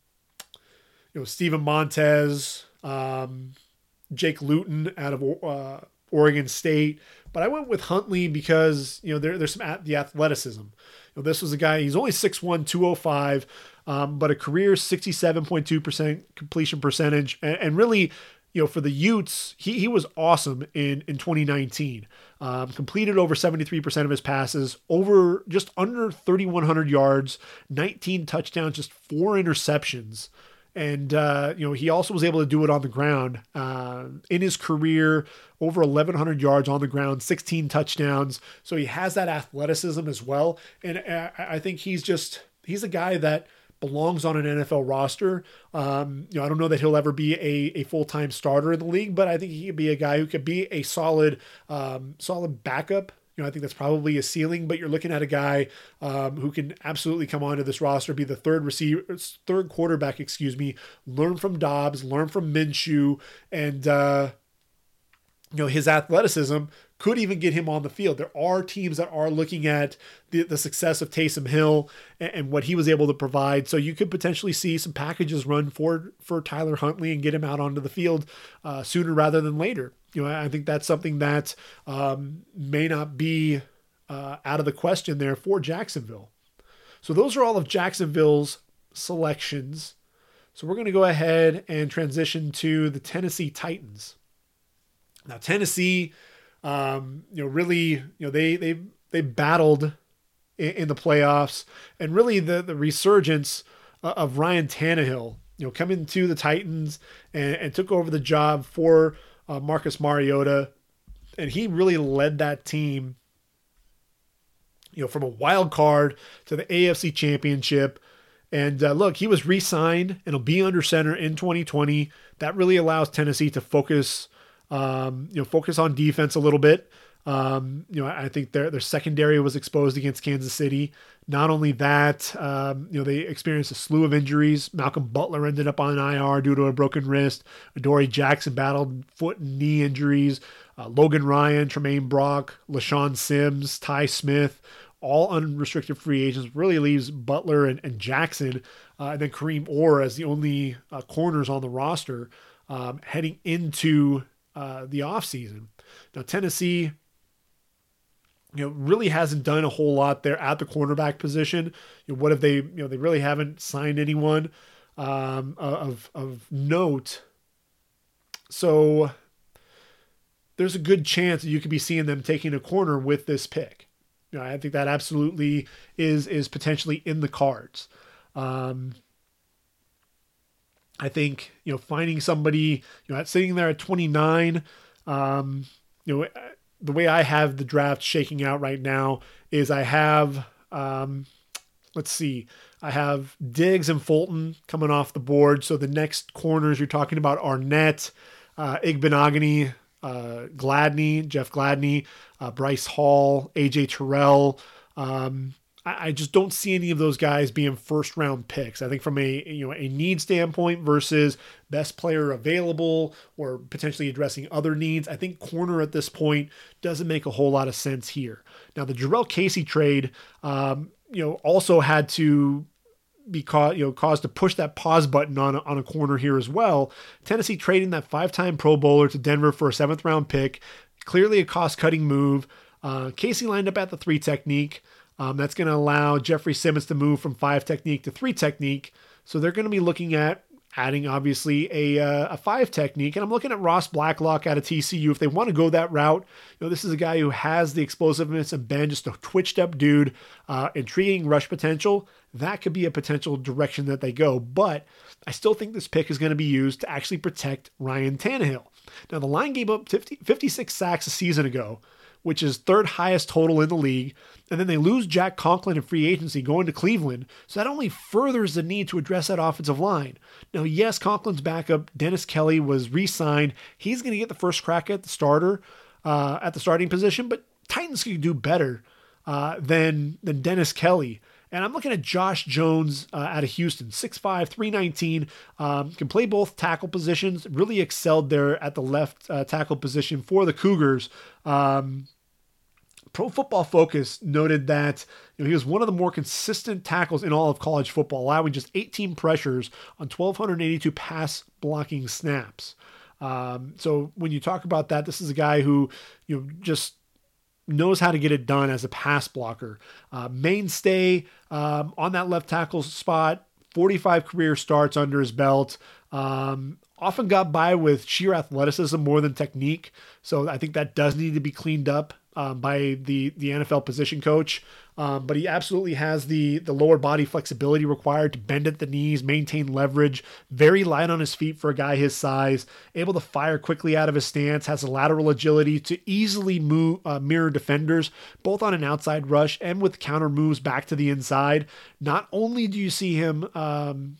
you know, Steven Montez, um, Jake Luton out of uh, Oregon State. But I went with Huntley because, you know, there, there's some at the athleticism. You know, this was a guy, he's only six one, two oh five, um, but a career sixty-seven point two percent completion percentage. And, and really, you know, for the Utes, he he was awesome in, in twenty nineteen. Um, completed over seventy-three percent of his passes, over just under thirty-one hundred yards, nineteen touchdowns, just four interceptions. And, uh, you know, he also was able to do it on the ground. Uh, in his career, over eleven hundred yards on the ground, sixteen touchdowns. So he has that athleticism as well. And I, I think he's just, he's a guy that belongs on an N F L roster. Um, you know, I don't know that he'll ever be a, a full-time starter in the league, but I think he could be a guy who could be a solid, um, solid backup. You know, I think that's probably a ceiling, but you're looking at a guy um, who can absolutely come onto this roster, be the third receiver, third quarterback, excuse me, learn from Dobbs, learn from Minshew, and, uh, you know, his athleticism could even get him on the field. There are teams that are looking at the, the success of Taysom Hill and, and what he was able to provide. So you could potentially see some packages run for, for Tyler Huntley and get him out onto the field uh, sooner rather than later. You know, I think that's something that um, may not be uh, out of the question there for Jacksonville. So those are all of Jacksonville's selections. So we're going to go ahead and transition to the Tennessee Titans. Now, Tennessee, Um, you know, really, you know, they, they, they battled in, in the playoffs, and really the, the resurgence of Ryan Tannehill, you know, coming to the Titans and, and took over the job for uh, Marcus Mariota. And he really led that team, you know, from a wild card to the A F C Championship. And uh, look, he was re-signed and he'll be under center in twenty twenty. That really allows Tennessee to focus Um, you know, focus on defense a little bit. Um, you know, I think their, their secondary was exposed against Kansas City. Not only that, um, you know, they experienced a slew of injuries. Malcolm Butler ended up on I R due to a broken wrist. Adoree Jackson battled foot and knee injuries. Uh, Logan Ryan, Tremaine Brock, LaShawn Sims, Ty Smith, all unrestricted free agents, really leaves Butler and, and Jackson, uh, and then Kareem Orr as the only uh, corners on the roster um, heading into Uh, the offseason. Now, Tennessee, you know, really hasn't done a whole lot there at the cornerback position. You know, what if they, you know, they really haven't signed anyone um, of, of note. So there's a good chance that you could be seeing them taking a corner with this pick. You know, I think that absolutely is, is potentially in the cards. Um, I think, you know, finding somebody, you know, sitting there at twenty-nine, um, you know, the way I have the draft shaking out right now is I have, um, let's see, I have Diggs and Fulton coming off the board. So the next corners you're talking about are Arnett, uh, Igbenogany, uh, Gladney, Jeff Gladney, uh, Bryce Hall, A J Terrell. Um, I, I just don't see any of those guys being first round picks. I think from a, you know, a need standpoint versus best player available or potentially addressing other needs, I think corner at this point doesn't make a whole lot of sense here. Now the Jarrell Casey trade, um, you know, also had to be caught, you know, caused to push that pause button on, on a corner here as well. Tennessee trading that five-time Pro Bowler to Denver for a seventh round pick, clearly a cost-cutting move. Uh, Casey lined up at the three technique. Um, that's going to allow Jeffrey Simmons to move from five technique to three technique. So they're going to be looking at adding obviously a, uh, a five technique. And I'm looking at Ross Blacklock out of T C U. If they want to go that route, you know, this is a guy who has the explosiveness and bend, just a twitched up dude, uh, intriguing rush potential. That could be a potential direction that they go. But I still think this pick is going to be used to actually protect Ryan Tannehill. Now the line gave up fifty, fifty-six sacks a season ago, which is third highest total in the league. And then they lose Jack Conklin in free agency going to Cleveland. So that only furthers the need to address that offensive line. Now, yes, Conklin's backup, Dennis Kelly, was re-signed. He's going to get the first crack at the starter, uh, at the starting position, but Titans could do better uh, than, than Dennis Kelly. And I'm looking at Josh Jones uh, out of Houston, six five, three nineteen, um, can play both tackle positions, really excelled there at the left uh, tackle position for the Cougars. Um, Pro Football Focus noted that, you know, he was one of the more consistent tackles in all of college football, allowing just eighteen pressures on one thousand two hundred eighty-two pass blocking snaps. Um, so when you talk about that, this is a guy who, you know, just knows how to get it done as a pass blocker. Uh, mainstay um, on that left tackle spot, forty-five career starts under his belt. Um, often got by with sheer athleticism more than technique. So I think that does need to be cleaned up Um, by the the N F L position coach, um, but he absolutely has the the lower body flexibility required to bend at the knees, maintain leverage, very light on his feet for a guy his size, able to fire quickly out of his stance, has a lateral agility to easily move uh, mirror defenders, both on an outside rush and with counter moves back to the inside. Not only do you see him um,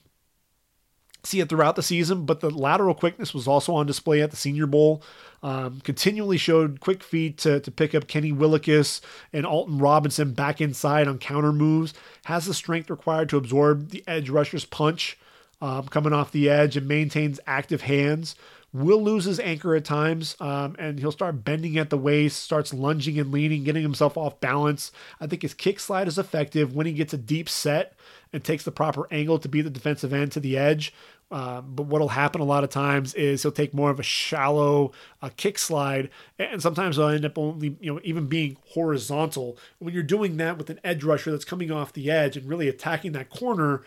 see it throughout the season, but the lateral quickness was also on display at the Senior Bowl. Um, continually showed quick feet to, to pick up Kenny Willekes and Alton Robinson back inside on counter moves. Has the strength required to absorb the edge rusher's punch um, coming off the edge, and maintains active hands. Will lose his anchor at times, um, and he'll start bending at the waist, starts lunging and leaning, getting himself off balance. I think his kick slide is effective when he gets a deep set and takes the proper angle to beat the defensive end to the edge. Uh, but what'll happen a lot of times is he'll take more of a shallow uh, kick slide, and sometimes they'll end up only, you know, even being horizontal. When you're doing that with an edge rusher that's coming off the edge and really attacking that corner,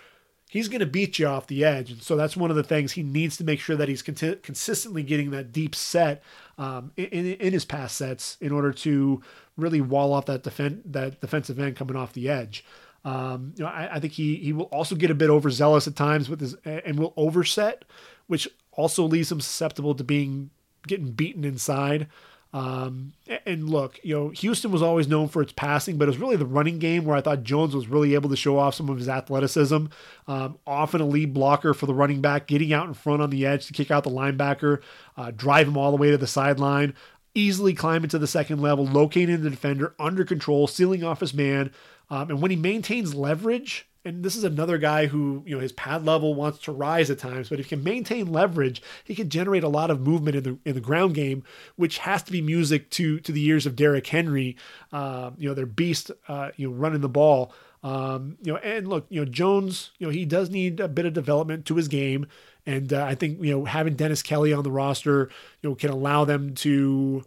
he's going to beat you off the edge. And so that's one of the things he needs to make sure that he's cont- consistently getting that deep set um, in, in his pass sets in order to really wall off that defend that defensive end coming off the edge. Um, you know, I, I think he, he will also get a bit overzealous at times with his, and will overset, which also leaves him susceptible to being, getting beaten inside. Um, and look, you know, Houston was always known for its passing, but it was really the running game where I thought Jones was really able to show off some of his athleticism. Um, often a lead blocker for the running back, getting out in front on the edge to kick out the linebacker, uh, drive him all the way to the sideline, easily climbing to the second level, locating the defender under control, sealing off his man. Um, and when he maintains leverage, and this is another guy who, you know, his pad level wants to rise at times, but if he can maintain leverage, he can generate a lot of movement in the in the ground game, which has to be music to to the ears of Derrick Henry, uh, you know, their beast, uh, you know, running the ball. Um, you know, and look, you know, Jones, you know, he does need a bit of development to his game. And uh, I think, you know, having Dennis Kelly on the roster, you know, can allow them to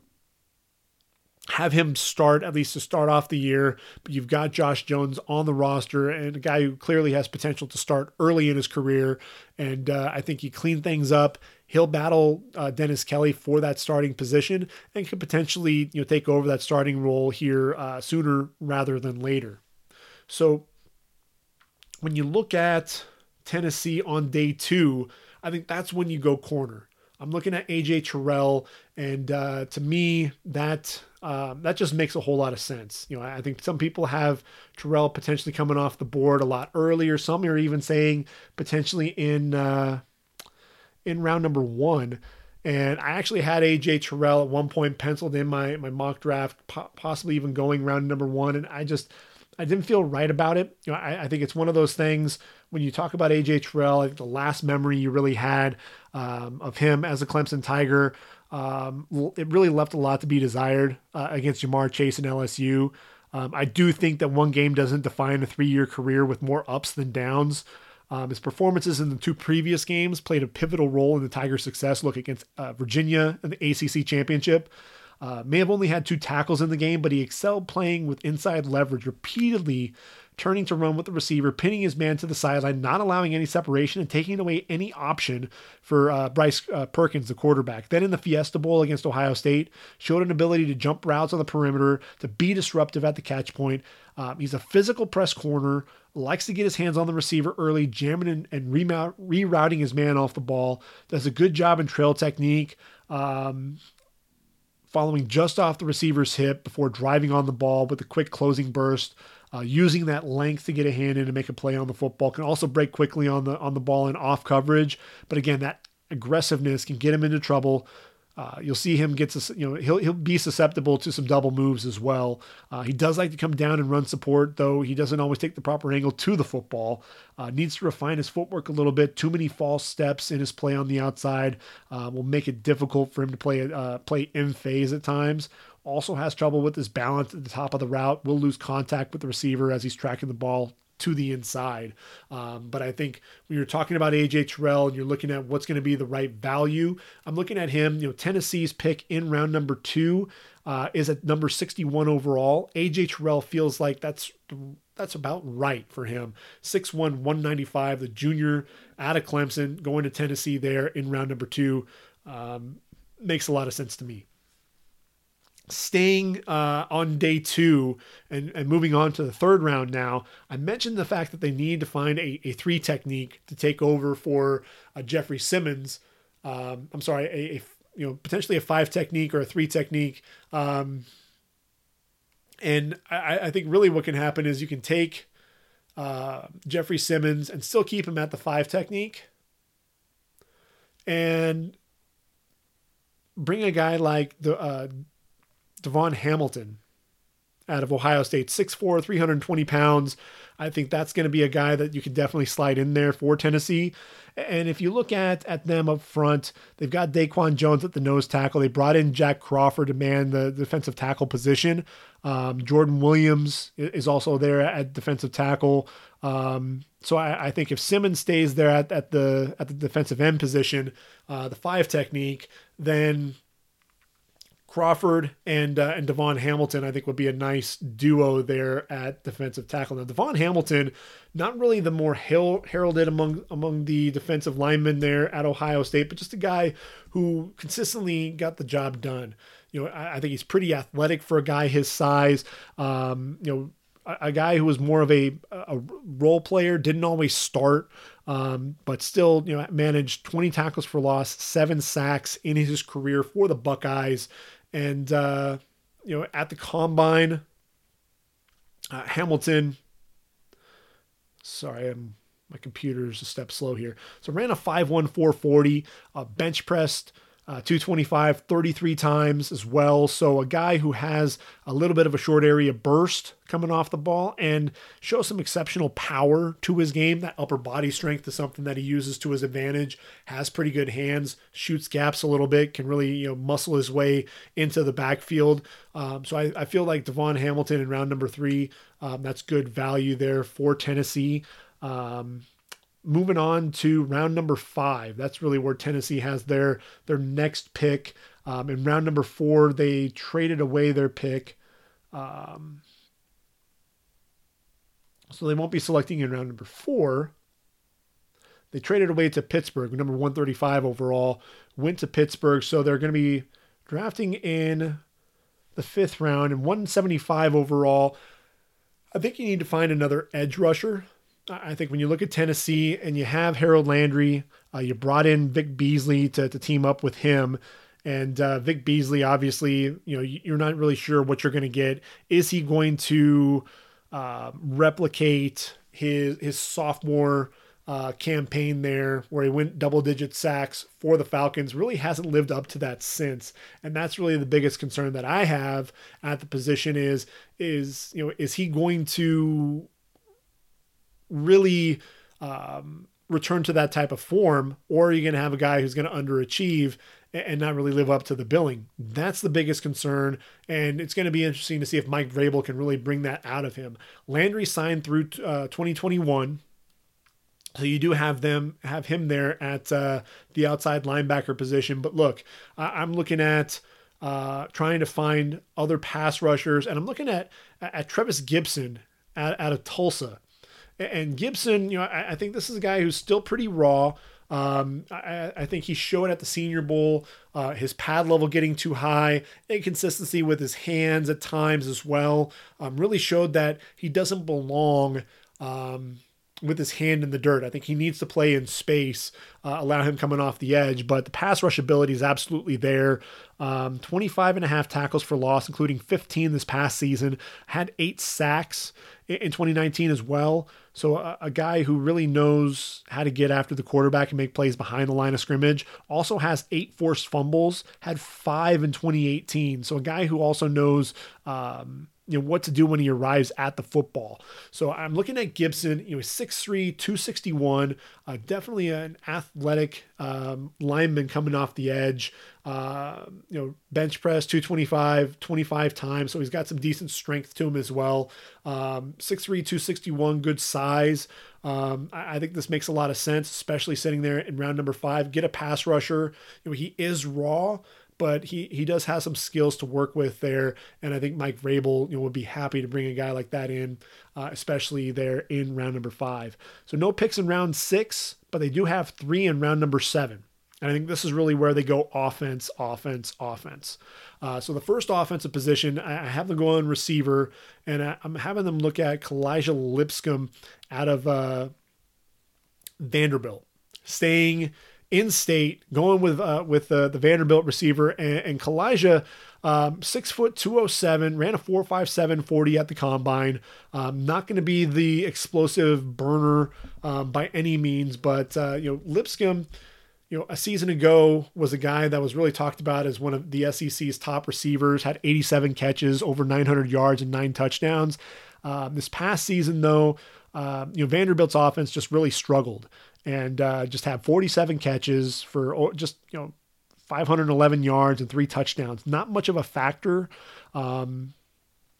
have him start, at least to start off the year. But you've got Josh Jones on the roster, and a guy who clearly has potential to start early in his career. And uh, I think he cleaned things up. He'll battle uh, Dennis Kelly for that starting position, and could potentially, you know, take over that starting role here uh, sooner rather than later. So when you look at Tennessee on day two, I think that's when you go corner. I'm looking at A J Terrell, and uh, to me, that um, that just makes a whole lot of sense. You know, I think some people have Terrell potentially coming off the board a lot earlier. Some are even saying potentially in uh, in round number one. And I actually had A J Terrell at one point penciled in my my mock draft, po- possibly even going round number one. And I just I didn't feel right about it. You know, I, I think it's one of those things when you talk about A J Terrell. I think the last memory you really had um, of him as a Clemson Tiger, um, it really left a lot to be desired uh, against Jamar Chase and L S U. Um, I do think that one game doesn't define a three-year career with more ups than downs. Um, his performances in the two previous games played a pivotal role in the Tigers' success. Look against uh, Virginia in the A C C championship. Uh, may have only had two tackles in the game, but he excelled playing with inside leverage, repeatedly turning to run with the receiver, pinning his man to the sideline, not allowing any separation, and taking away any option for uh, Bryce uh, Perkins, the quarterback. Then in the Fiesta Bowl against Ohio State, showed an ability to jump routes on the perimeter, to be disruptive at the catch point. Um, he's a physical press corner, likes to get his hands on the receiver early, jamming and, and remount, rerouting his man off the ball, does a good job in trail technique, um... following just off the receiver's hip before driving on the ball with a quick closing burst, uh, using that length to get a hand in and make a play on the football. Can also break quickly on the on the ball and off coverage. But again, that aggressiveness can get him into trouble. Uh, you'll see him gets you know he'll he'll be susceptible to some double moves as well. Uh, he does like to come down and run support, though he doesn't always take the proper angle to the football. Uh, needs to refine his footwork a little bit. Too many false steps in his play on the outside uh, will make it difficult for him to play uh, play in phase at times. Also has trouble with his balance at the top of the route. Will lose contact with the receiver as he's tracking the ball to the inside. Um, but I think when you're talking about A J Terrell and you're looking at what's going to be the right value, I'm looking at him. You know, Tennessee's pick in round number two uh, is at number sixty-one overall. A J Terrell feels like that's that's about right for him. six one, one ninety-five, the junior out of Clemson, going to Tennessee there in round number two. Um, makes a lot of sense to me. Staying uh, on day two and, and moving on to the third round now, I mentioned the fact that they need to find a, a three technique to take over for uh, Jeffrey Simmons. Um, I'm sorry, a, a you know potentially a five technique or a three technique. Um, and I, I think really what can happen is you can take uh, Jeffrey Simmons and still keep him at the five technique, and bring a guy like the uh, Javon Hamilton out of Ohio State, six four, three hundred twenty pounds. I think that's going to be a guy that you could definitely slide in there for Tennessee. And if you look at at them up front, they've got Daquan Jones at the nose tackle. They brought in Jack Crawford to man the defensive tackle position. Um, Jordan Williams is also there at defensive tackle. Um, so I, I think if Simmons stays there at, at the at the defensive end position, uh, the five technique, then Crawford and uh, and Devon Hamilton, I think, would be a nice duo there at defensive tackle. Now, Devon Hamilton, not really the more her- heralded among among the defensive linemen there at Ohio State, but just a guy who consistently got the job done. You know, I, I think he's pretty athletic for a guy his size. Um, you know, a, a guy who was more of a, a role player, didn't always start. Um, but still, you know, managed twenty tackles for loss, seven sacks in his career for the Buckeyes. And, uh, you know, at the combine, uh, Hamilton, sorry, I'm, my computer's a step slow here. So ran a five one, four forty, uh, bench pressed uh, two twenty-five, thirty-three times as well. So a guy who has a little bit of a short area burst coming off the ball and shows some exceptional power to his game. That upper body strength is something that he uses to his advantage, has pretty good hands, shoots gaps a little bit, can really, you know, muscle his way into the backfield. Um, so I, I feel like Devon Hamilton in round number three, um, that's good value there for Tennessee. Um, Moving on to round number five. That's really where Tennessee has their their next pick. Um, in round number four, they traded away their pick. Um, so they won't be selecting in round number four. They traded away to Pittsburgh, number one thirty-five overall, went to Pittsburgh. So they're going to be drafting in the fifth round and one seventy-five overall. I think you need to find another edge rusher. I think when you look at Tennessee and you have Harold Landry, uh, you brought in Vic Beasley to, to team up with him. And uh, Vic Beasley, obviously, you know, you're not really sure what you're going to get. Is he going to uh, replicate his his sophomore uh, campaign there where he went double-digit sacks for the Falcons? Really hasn't lived up to that since. And that's really the biggest concern that I have at the position is, is you know, is he going to really um, return to that type of form, or are you going to have a guy who's going to underachieve and not really live up to the billing? That's the biggest concern. And it's going to be interesting to see if Mike Vrabel can really bring that out of him. Landry signed through uh, twenty twenty-one. So you do have them, have him there at uh, the outside linebacker position. But look, I- I'm looking at uh, trying to find other pass rushers. And I'm looking at, at Trevis Gibson out, out of Tulsa. And Gibson, you know, I, I think this is a guy who's still pretty raw. Um, I, I think he showed at the Senior Bowl, uh, his pad level getting too high, inconsistency with his hands at times as well. Um, really showed that he doesn't belong um, with his hand in the dirt. I think he needs to play in space, uh, allow him coming off the edge, but the pass rush ability is absolutely there. Um, twenty-five and a half tackles for loss, including fifteen this past season, had eight sacks in twenty nineteen as well. So a, a guy who really knows how to get after the quarterback and make plays behind the line of scrimmage. Also has eight forced fumbles, had five in twenty eighteen. So a guy who also knows um, you know, what to do when he arrives at the football. So I'm looking at Gibson, you know, six three, two sixty-one, uh, definitely an athletic um, lineman coming off the edge. Uh, you know, bench press two twenty-five, twenty-five times. So he's got some decent strength to him as well. Um, six three, two sixty-one, good size. Um, I, I think this makes a lot of sense, especially sitting there in round number five, get a pass rusher. You know, he is raw, but he, he does have some skills to work with there. And I think Mike Vrabel, you know, would be happy to bring a guy like that in, uh, especially there in round number five. So no picks in round six, but they do have three in round number seven. And I think this is really where they go offense, offense, offense. Uh, so the first offensive position, I, I have them go on receiver, and I, I'm having them look at Kalijah Lipscomb out of uh, Vanderbilt, staying in state, going with uh, with uh, the Vanderbilt receiver, and, and Kalijah, um, six foot two oh seven, ran a four five seven forty at the combine. Um, not going to be the explosive burner um, by any means, but uh, you know, Lipscomb, you know, a season ago was a guy that was really talked about as one of the S E C's top receivers, had eighty-seven catches, over nine hundred yards and nine touchdowns. Um, this past season though, uh, you know, Vanderbilt's offense just really struggled and uh, just had forty-seven catches for just, you know, five eleven yards and three touchdowns. Not much of a factor. Um,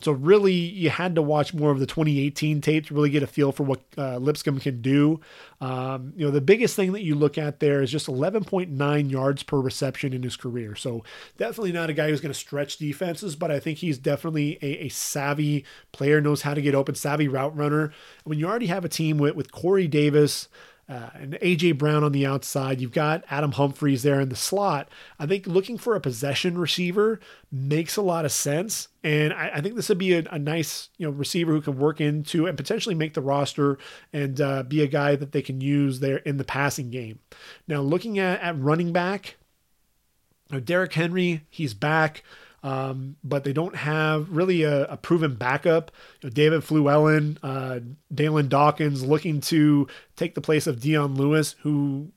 So really, you had to watch more of the twenty eighteen tape to really get a feel for what uh, Lipscomb can do. Um, you know, the biggest thing that you look at there is just eleven point nine yards per reception in his career. So definitely not a guy who's going to stretch defenses, but I think he's definitely a, a savvy player, knows how to get open, savvy route runner. When you already have a team with, with Corey Davis uh, and A J Brown on the outside, you've got Adam Humphries there in the slot. I think looking for a possession receiver makes a lot of sense. And I, I think this would be a, a nice, you know, receiver who can work into and potentially make the roster and uh, be a guy that they can use there in the passing game. Now, looking at, at running back, you know, Derrick Henry, he's back, um, but they don't have really a, a proven backup. You know, David Fluellen, uh, Dalen Dawkins looking to take the place of Dion Lewis, who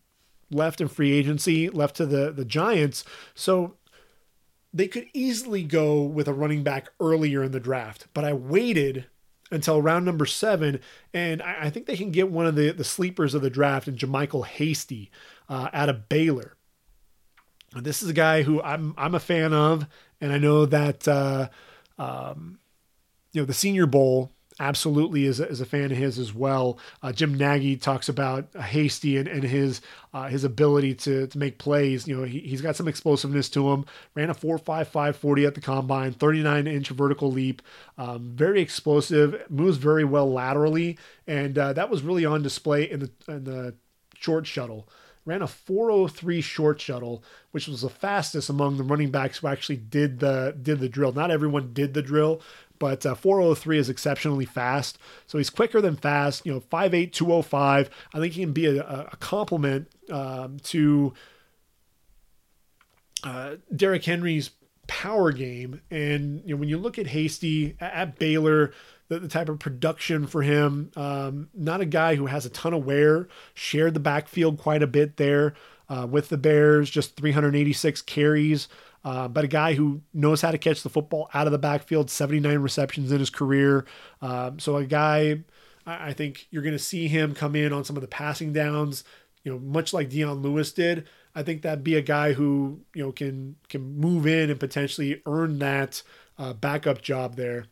left in free agency, left to the, the Giants. So they could easily go with a running back earlier in the draft, but I waited until round number seven, and I, I think they can get one of the, the sleepers of the draft in Jermichael Hasty uh, out of Baylor. And this is a guy who I'm I'm a fan of, and I know that uh, um, you know, the Senior Bowl absolutely is a, is a fan of his as well. Uh, Jim Nagy talks about Hasty and, and his uh, his ability to to make plays. You know, he, he's got some explosiveness to him. Ran a four five five forty at the combine, thirty-nine inch vertical leap, um, very explosive, moves very well laterally, and uh, that was really on display in the in the short shuttle. Ran a four oh three short shuttle, which was the fastest among the running backs who actually did the did the drill. Not everyone did the drill, but uh, four oh three is exceptionally fast. So he's quicker than fast, you know, five eight, two oh five. I think he can be a, a complement um, to uh, Derrick Henry's power game. And, you know, when you look at Hasty at, at Baylor, the, the type of production for him, um, not a guy who has a ton of wear, shared the backfield quite a bit there uh, with the Bears, just three eighty-six carries. Uh, but a guy who knows how to catch the football out of the backfield, seventy-nine receptions in his career. Uh, so a guy, I, I think you're going to see him come in on some of the passing downs, you know, much like Deion Lewis did. I think that'd be a guy who, you know, can, can move in and potentially earn that uh, backup job there.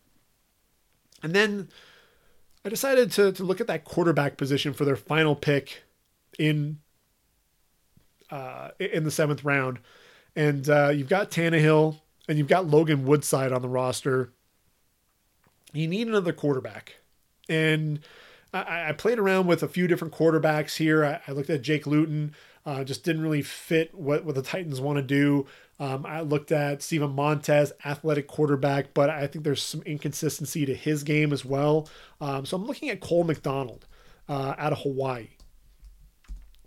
And then I decided to, to look at that quarterback position for their final pick in, uh, in the seventh round. And uh, you've got Tannehill and you've got Logan Woodside on the roster. You need another quarterback. And I, I played around with a few different quarterbacks here. I, I looked at Jake Luton, uh, just didn't really fit what, what the Titans want to do. Um, I looked at Steven Montez, athletic quarterback, but I think there's some inconsistency to his game as well. Um, so I'm looking at Cole McDonald uh, out of Hawaii.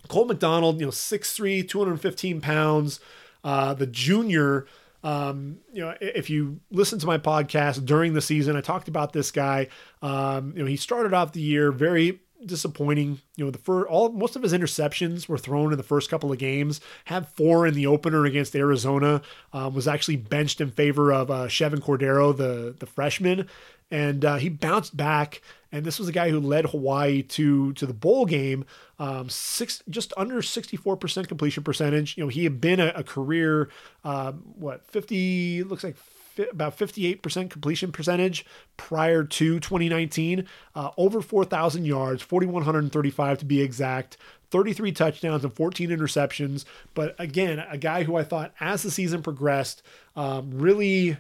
Cole McDonald, you know, six three, two hundred fifteen pounds. Uh, the junior, um, you know, if you listen to my podcast during the season, I talked about this guy. Um, you know, he started off the year very disappointing. You know, the first, all most of his interceptions were thrown in the first couple of games. Had four in the opener against Arizona. Um, was actually benched in favor of uh, Chevin Cordero, the the freshman, and uh, he bounced back. And this was a guy who led Hawaii to to the bowl game, um, six just under sixty-four percent completion percentage. You know, he had been a, a career um, what fifty looks like fi- about fifty-eight percent completion percentage prior to twenty nineteen. Uh, over four thousand yards, four thousand one hundred thirty-five to be exact, thirty-three touchdowns and fourteen interceptions. But again, a guy who I thought as the season progressed um, really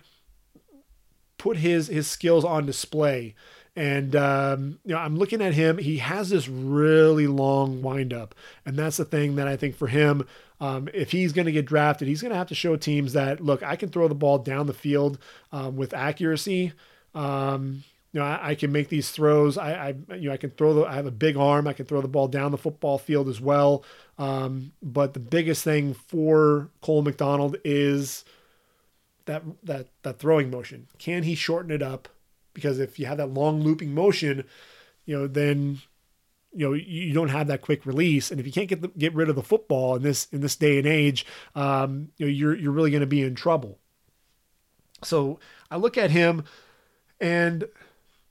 put his his skills on display. And, um, you know, I'm looking at him. He has this really long windup. And that's the thing that I think for him, um, if he's going to get drafted, he's going to have to show teams that, look, I can throw the ball down the field um, with accuracy. Um, you know, I, I can make these throws. I, I, you know, I can throw the, I have a big arm. I can throw the ball down the football field as well. Um, but the biggest thing for Cole McDonald is that, that, that throwing motion. Can he shorten it up? Because if you have that long looping motion, you know, then, you know, you don't have that quick release. And if you can't get the, get rid of the football in this, in this day and age, um, you know, you're, you're really going to be in trouble. So I look at him and,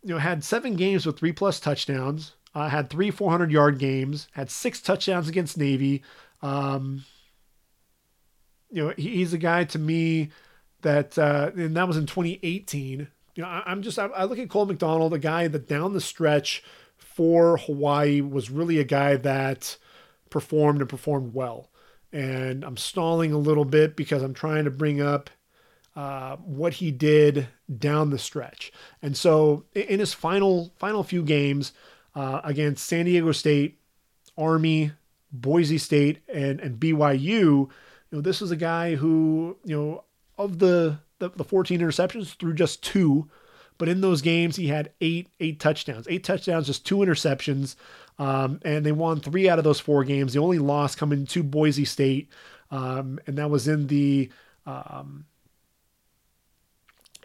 you know, had seven games with three plus touchdowns, uh, had three four hundred yard games, had six touchdowns against Navy. Um, you know, he, he's a guy to me that, uh, and that was in twenty eighteen. You know, I'm just, I look at Cole McDonald, a guy that down the stretch for Hawaii was really a guy that performed and performed well. And I'm stalling a little bit because I'm trying to bring up uh, what he did down the stretch. And so in his final, final few games uh, against San Diego State, Army, Boise State, and, and B Y U, you know, this was a guy who, you know, of the, The, the fourteen interceptions through just two, but in those games he had eight eight touchdowns, eight touchdowns, just two interceptions, um, and they won three out of those four games. The only loss coming to Boise State, um, and that was in the um,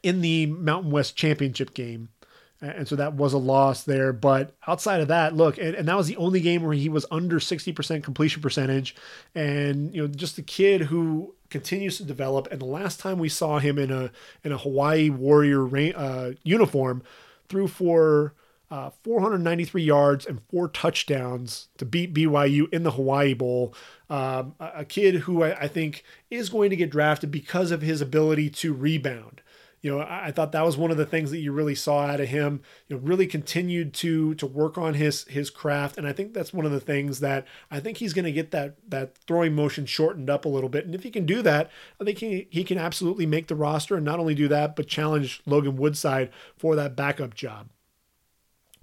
in the Mountain West Championship game, and so that was a loss there. But outside of that, look, and, and that was the only game where he was under sixty percent completion percentage, and you know, just a kid who continues to develop. And the last time we saw him in a in a Hawaii Warrior uh, uniform, threw for uh, four hundred ninety-three yards and four touchdowns to beat B Y U in the Hawaii Bowl. Um, a, a kid who I, I think is going to get drafted because of his ability to rebound. You know, I, I thought that was one of the things that you really saw out of him. You know, really continued to to work on his his craft, and I think that's one of the things that I think he's going to get that that throwing motion shortened up a little bit. And if he can do that, I think he he can absolutely make the roster, and not only do that, but challenge Logan Woodside for that backup job.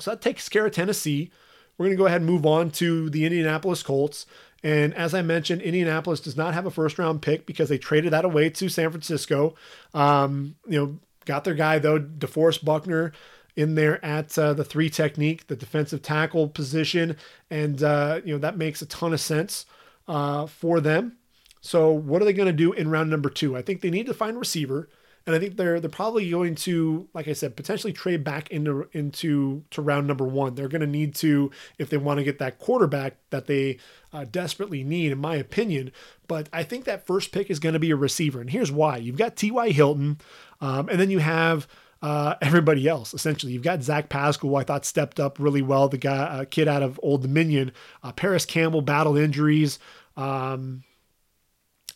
So that takes care of Tennessee. We're going to go ahead and move on to the Indianapolis Colts. And as I mentioned, Indianapolis does not have a first round pick because they traded that away to San Francisco. Um, you know, Got their guy, though, DeForest Buckner, in there at uh, the three technique, the defensive tackle position. And, uh, you know, that makes a ton of sense uh, for them. So what are they going to do in round number two? I think they need to find a receiver. And I think they're they're probably going to, like I said, potentially trade back into into to round number one. They're going to need to, if they want to get that quarterback that they uh, desperately need, in my opinion. But I think that first pick is going to be a receiver. And here's why. You've got T Y Hilton, um, and then you have uh, everybody else, essentially. You've got Zach Pascal, who I thought stepped up really well, the guy uh, kid out of Old Dominion. Uh, Paris Campbell battled injuries. Um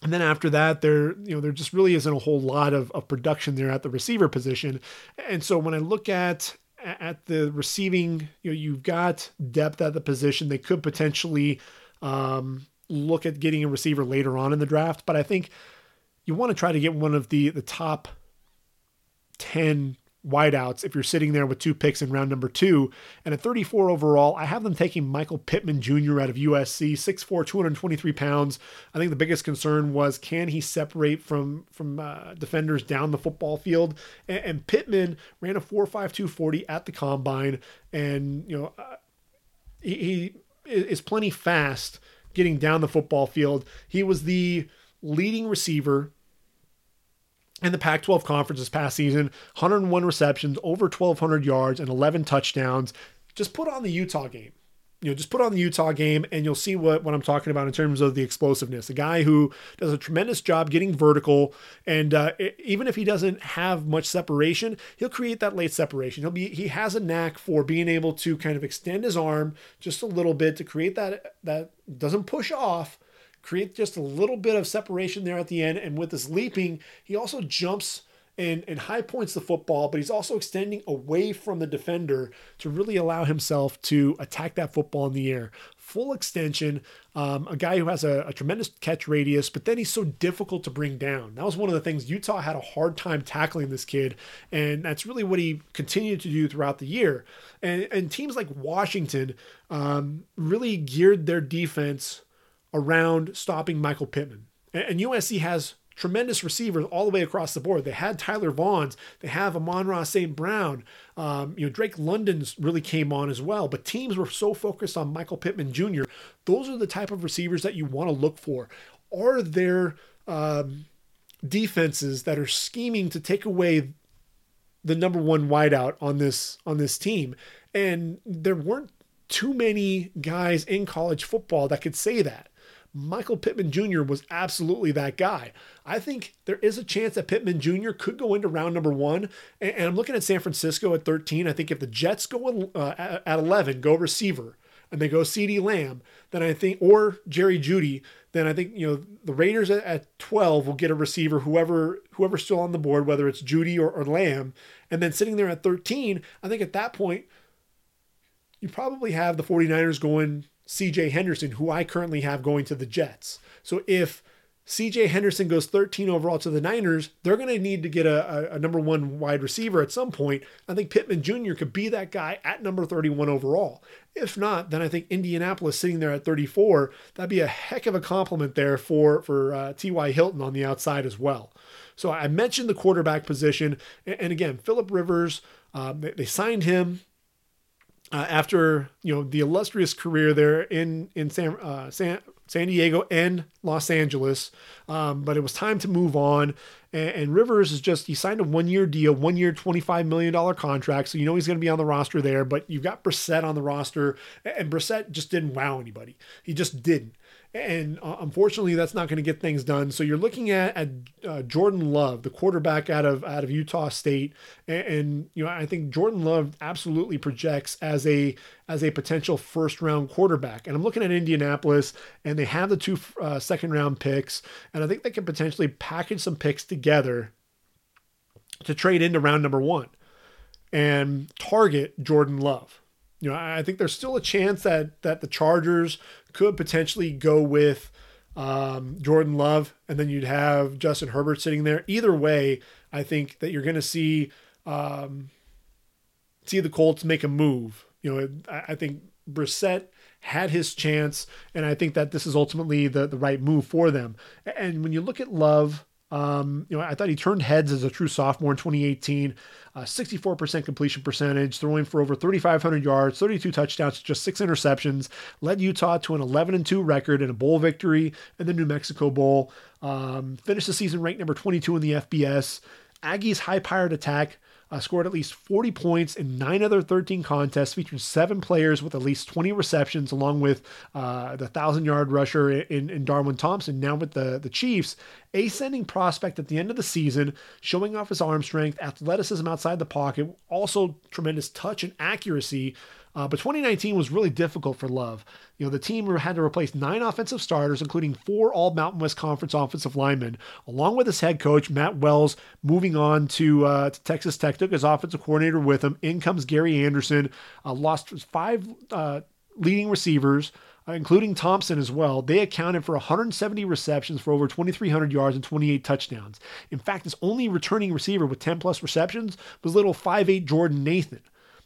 And then after that, there, you know, there just really isn't a whole lot of, of production there at the receiver position. And so when I look at at the receiving, you know, you've got depth at the position. They could potentially um, look at getting a receiver later on in the draft, but I think you want to try to get one of the the top ten wideouts if you're sitting there with two picks in round number two. And at thirty-four overall, I have them taking Michael Pittman Junior out of U S C, six foot four, two hundred twenty-three pounds. I think the biggest concern was, can he separate from from uh, defenders down the football field? And, and Pittman ran a four five, two forty at the combine, and you know uh, he, he is plenty fast getting down the football field. He was the leading receiver in the Pac twelve conference this past season, one hundred one receptions, over twelve hundred yards, and eleven touchdowns. Just put on the Utah game. You know, just put on the Utah game, and you'll see what, what I'm talking about in terms of the explosiveness. A guy who does a tremendous job getting vertical, and uh, it, even if he doesn't have much separation, he'll create that late separation. He'll be he has a knack for being able to kind of extend his arm just a little bit to create that that doesn't push off. Create just a little bit of separation there at the end. And with this leaping, he also jumps and, and high points the football, but he's also extending away from the defender to really allow himself to attack that football in the air. Full extension, um, a guy who has a, a tremendous catch radius, but then he's so difficult to bring down. That was one of the things. Utah had a hard time tackling this kid, and that's really what he continued to do throughout the year. And, and teams like Washington um, really geared their defense around stopping Michael Pittman. And U S C has tremendous receivers all the way across the board. They had Tyler Vaughns. They have Amon-Ra Saint Brown. Um, you know, Drake London's really came on as well. But teams were so focused on Michael Pittman Junior Those are the type of receivers that you want to look for. Are there um, defenses that are scheming to take away the number one wideout on this on this team? And there weren't too many guys in college football that could say that. Michael Pittman Junior was absolutely that guy. I think there is a chance that Pittman Junior could go into round number one. And, and I'm looking at San Francisco at thirteen. I think if the Jets go uh, at, at eleven, go receiver, and they go CeeDee Lamb, then I think, or Jerry Jeudy, then I think, you know, the Raiders at, at twelve will get a receiver, whoever whoever's still on the board, whether it's Jeudy or, or Lamb. And then sitting there at thirteen, I think at that point, you probably have the 49ers going C J Henderson, who I currently have going to the Jets. So if C J Henderson goes thirteen overall to the Niners, they're going to need to get a, a, a number one wide receiver at some point. I think Pittman Junior could be that guy at number thirty-one overall. If not, then I think Indianapolis sitting there at thirty-four, that'd be a heck of a compliment there for, for uh, T Y Hilton on the outside as well. So I mentioned the quarterback position. And, and again, Phillip Rivers, um, they, they signed him Uh, after, you know, the illustrious career there in in San uh, San, San Diego and Los Angeles, um, but it was time to move on. And, and Rivers is just, he signed a one-year deal, one-year, twenty-five million dollars contract, so you know he's going to be on the roster there. But you've got Brissett on the roster, and Brissett just didn't wow anybody. He just didn't. And uh, unfortunately, that's not going to get things done. So you're looking at, at uh, Jordan Love, the quarterback out of out of Utah State, and, and you know I think Jordan Love absolutely projects as a as a potential first round quarterback. And I'm looking at Indianapolis, and they have the two uh, second round picks, and I think they can potentially package some picks together to trade into round number one and target Jordan Love. You know, I think there's still a chance that that the Chargers could potentially go with um, Jordan Love, and then you'd have Justin Herbert sitting there. Either way, I think that you're going to see um, see the Colts make a move. You know, I, I think Brissett had his chance, and I think that this is ultimately the the right move for them. And when you look at Love, Um, you know, I thought he turned heads as a true sophomore in twenty eighteen, uh, sixty-four percent completion percentage, throwing for over thirty-five hundred yards, thirty-two touchdowns, just six interceptions, led Utah to an eleven and two record and a bowl victory in the New Mexico Bowl. Um, finished the season ranked number twenty-two in the F B S. Aggies' high-powered attack uh, scored at least forty points in nine other thirteen contests, featuring seven players with at least twenty receptions, along with uh, the one thousand-yard rusher in, in Darwin Thompson, now with the, the Chiefs. Ascending prospect at the end of the season, showing off his arm strength, athleticism outside the pocket, also tremendous touch and accuracy. Uh, but twenty nineteen was really difficult for Love. You know, the team had to replace nine offensive starters, including four All-Mountain West Conference offensive linemen, along with his head coach, Matt Wells, moving on to, uh, to Texas Tech, took his offensive coordinator with him. In comes Gary Anderson, uh, lost five uh, leading receivers, Uh, including Thompson as well. They accounted for one hundred seventy receptions for over twenty-three hundred yards and twenty-eight touchdowns. In fact, his only returning receiver with ten-plus receptions was little five eight Jordan Nathan.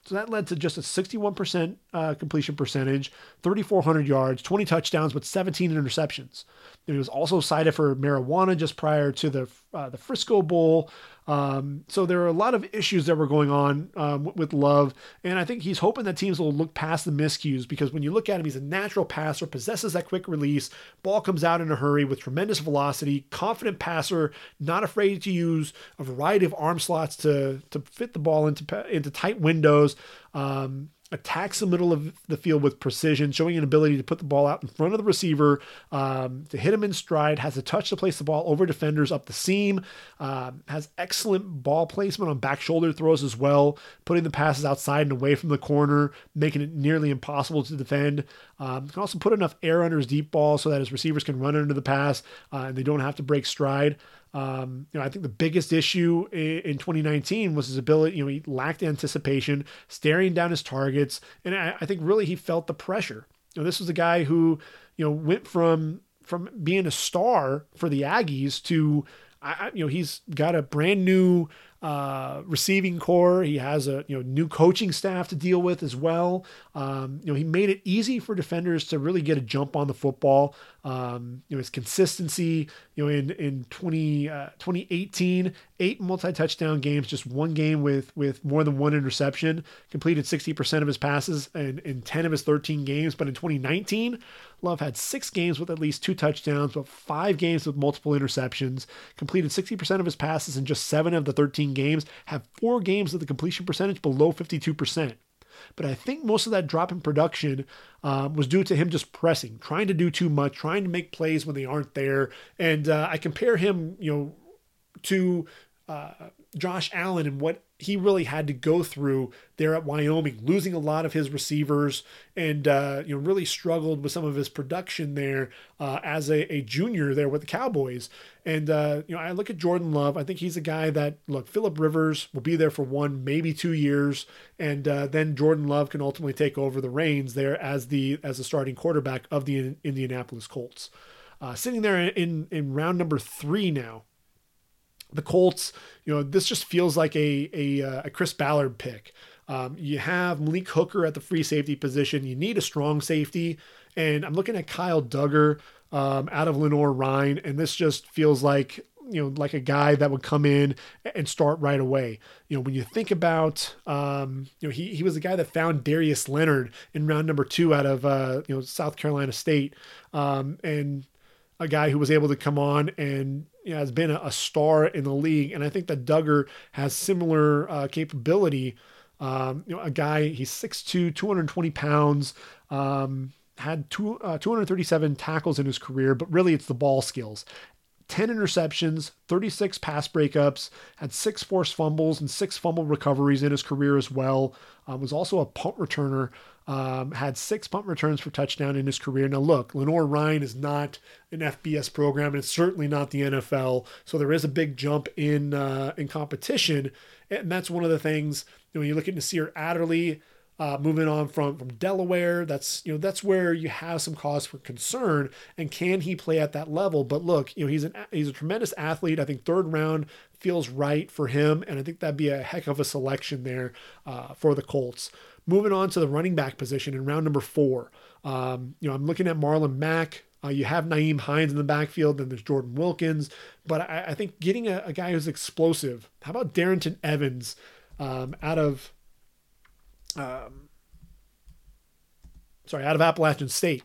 So that led to just a sixty-one percent uh, completion percentage, thirty-four hundred yards, twenty touchdowns, but seventeen interceptions. And he was also cited for marijuana just prior to the uh, the Frisco Bowl. Um, so there are a lot of issues that were going on um, with Love. And I think he's hoping that teams will look past the miscues, because when you look at him, he's a natural passer, possesses that quick release, ball comes out in a hurry with tremendous velocity, confident passer, not afraid to use a variety of arm slots to to fit the ball into, into tight windows. Um, attacks the middle of the field with precision, showing an ability to put the ball out in front of the receiver, um, to hit him in stride, has a touch to place the ball over defenders up the seam, um, has excellent ball placement on back shoulder throws as well, putting the passes outside and away from the corner, making it nearly impossible to defend. Um, can also put enough air under his deep ball so that his receivers can run into the pass uh, and they don't have to break stride. Um, you know, I think the biggest issue in twenty nineteen was his ability. You know, he lacked anticipation, staring down his targets, and I, I think really he felt the pressure. You know, this was a guy who, you know, went from from being a star for the Aggies to, I, you know, he's got a brand new uh, receiving core. He has a you know new coaching staff to deal with as well. Um, you know, he made it easy for defenders to really get a jump on the football. Um, you know, his consistency, you know, in, in twenty eighteen, eight multi-touchdown games, just one game with, with more than one interception, completed sixty percent of his passes in, in ten of his thirteen games. But in twenty nineteen, Love had six games with at least two touchdowns, but five games with multiple interceptions, completed sixty percent of his passes in just seven of the thirteen games, had four games with a completion percentage below fifty-two percent. But I think most of that drop in production um, was due to him just pressing, trying to do too much, trying to make plays when they aren't there. And uh, I compare him, you know, to uh, Josh Allen and what he really had to go through there at Wyoming, losing a lot of his receivers and, uh, you know, really struggled with some of his production there uh, as a, a junior there with the Cowboys. And, uh, you know, I look at Jordan Love. I think he's a guy that, look, Phillip Rivers will be there for one, maybe two years. And uh, then Jordan Love can ultimately take over the reins there as the, as the starting quarterback of the Indianapolis Colts. Uh, sitting there in, in round number three now, the Colts, you know, this just feels like a a, a Chris Ballard pick. Um, you have Malik Hooker at the free safety position. You need a strong safety. And I'm looking at Kyle Duggar um, out of Lenoir Rhine, and this just feels like, you know, like a guy that would come in and start right away. You know, when you think about, um, you know, he, he was the guy that found Darius Leonard in round number two out of, uh, you know, South Carolina State. Um, and a guy who was able to come on and, you know, has been a, a star in the league. And I think that Duggar has similar uh, capability. Um, you know, a guy, he's six two, two hundred twenty pounds, um, had two, uh, two hundred thirty-seven tackles in his career, but really it's the ball skills. ten interceptions, thirty-six pass breakups, had six forced fumbles and six fumble recoveries in his career as well. Um, was also a punt returner. Um, had six punt returns for touchdown in his career. Now look, Lenoir Rhine is not an F B S program, and it's certainly not the N F L. So there is a big jump in uh, in competition, and that's one of the things. You know, when you look at Nasir Adderley uh, moving on from from Delaware, that's you know that's where you have some cause for concern. And can he play at that level? But look, you know he's an he's a tremendous athlete. I think third round feels right for him, and I think that'd be a heck of a selection there uh, for the Colts. Moving on to the running back position in round number four. Um, you know, I'm looking at Marlon Mack. Uh, you have Nyheim Hines in the backfield, then there's Jordan Wilkins. But I, I think getting a, a guy who's explosive. How about Darrington Evans um, out of um, sorry, out of Appalachian State?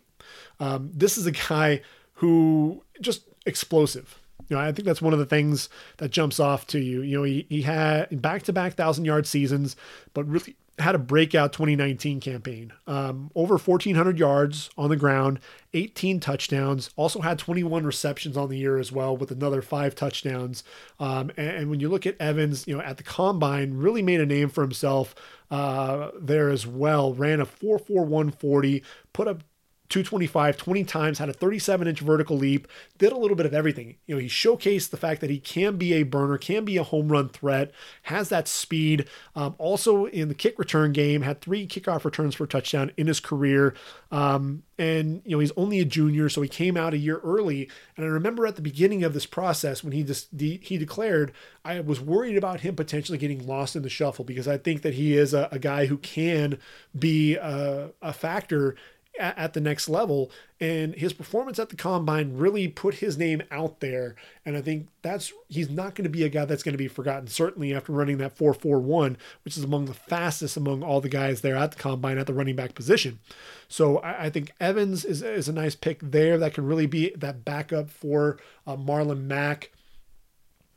Um, this is a guy who just explosive. You know, I think that's one of the things that jumps off to you. You know, he, he had back-to-back one thousand-yard seasons, but really had a breakout twenty nineteen campaign. Um, over fourteen hundred yards on the ground, eighteen touchdowns, also had twenty-one receptions on the year as well with another five touchdowns. Um, and, and when you look at Evans, you know, at the Combine, really made a name for himself uh, there as well. Ran a four four one forty, put up two twenty-five, twenty times, had a thirty-seven inch vertical leap, did a little bit of everything. You know, he showcased the fact that he can be a burner, can be a home run threat, has that speed. Um, also in the kick return game, had three kickoff returns for a touchdown in his career. Um, and, you know, he's only a junior, so he came out a year early. And I remember at the beginning of this process when he just, de- he declared, I was worried about him potentially getting lost in the shuffle because I think that he is a, a guy who can be a, a factor at the next level. And his performance at the Combine really put his name out there. And I think that's, he's not going to be a guy that's going to be forgotten, certainly after running that four four one, which is among the fastest among all the guys there at the Combine at the running back position. So I, I think Evans is, is a nice pick there that can really be that backup for uh, Marlon Mack.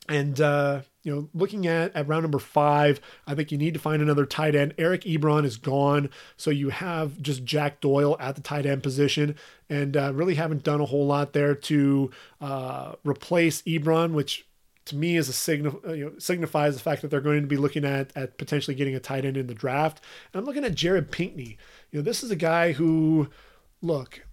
And, uh, you know, looking at, at round number five, I think you need to find another tight end. Eric Ebron is gone, so you have just Jack Doyle at the tight end position, and uh, really haven't done a whole lot there to uh, replace Ebron, which to me is a signal, you know, signifies the fact that they're going to be looking at at potentially getting a tight end in the draft. And I'm looking at Jared Pinkney. You know, this is a guy who, look,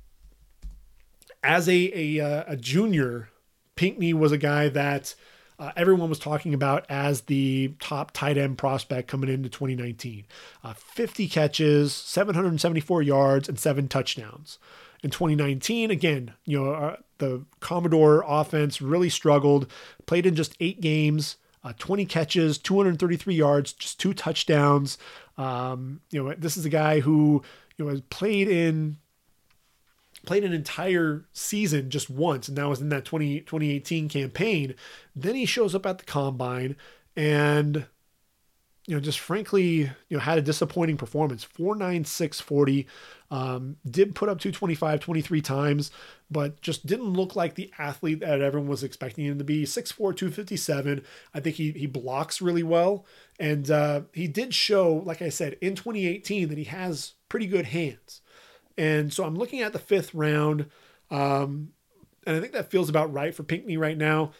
as a a, a junior, Pinkney was a guy that. Uh, everyone was talking about as the top tight end prospect coming into twenty nineteen. Uh, fifty catches, seven hundred seventy-four yards, and seven touchdowns. In twenty nineteen, again, you know, uh, the Commodore offense really struggled, played in just eight games, uh, twenty catches, two hundred thirty-three yards, just two touchdowns. Um, you know, this is a guy who, you know, has played in... played an entire season just once, and that was in that twenty, twenty eighteen campaign. Then he shows up at the Combine and, you know, just frankly, you know, had a disappointing performance. four nine, six forty, um, did put up two twenty-five twenty-three times, but just didn't look like the athlete that everyone was expecting him to be. six four, two fifty-seven. I think he he blocks really well. And uh, he did show, like I said, in twenty eighteen that he has pretty good hands. And so I'm looking at the fifth round, um, and I think that feels about right for Pinkney right now.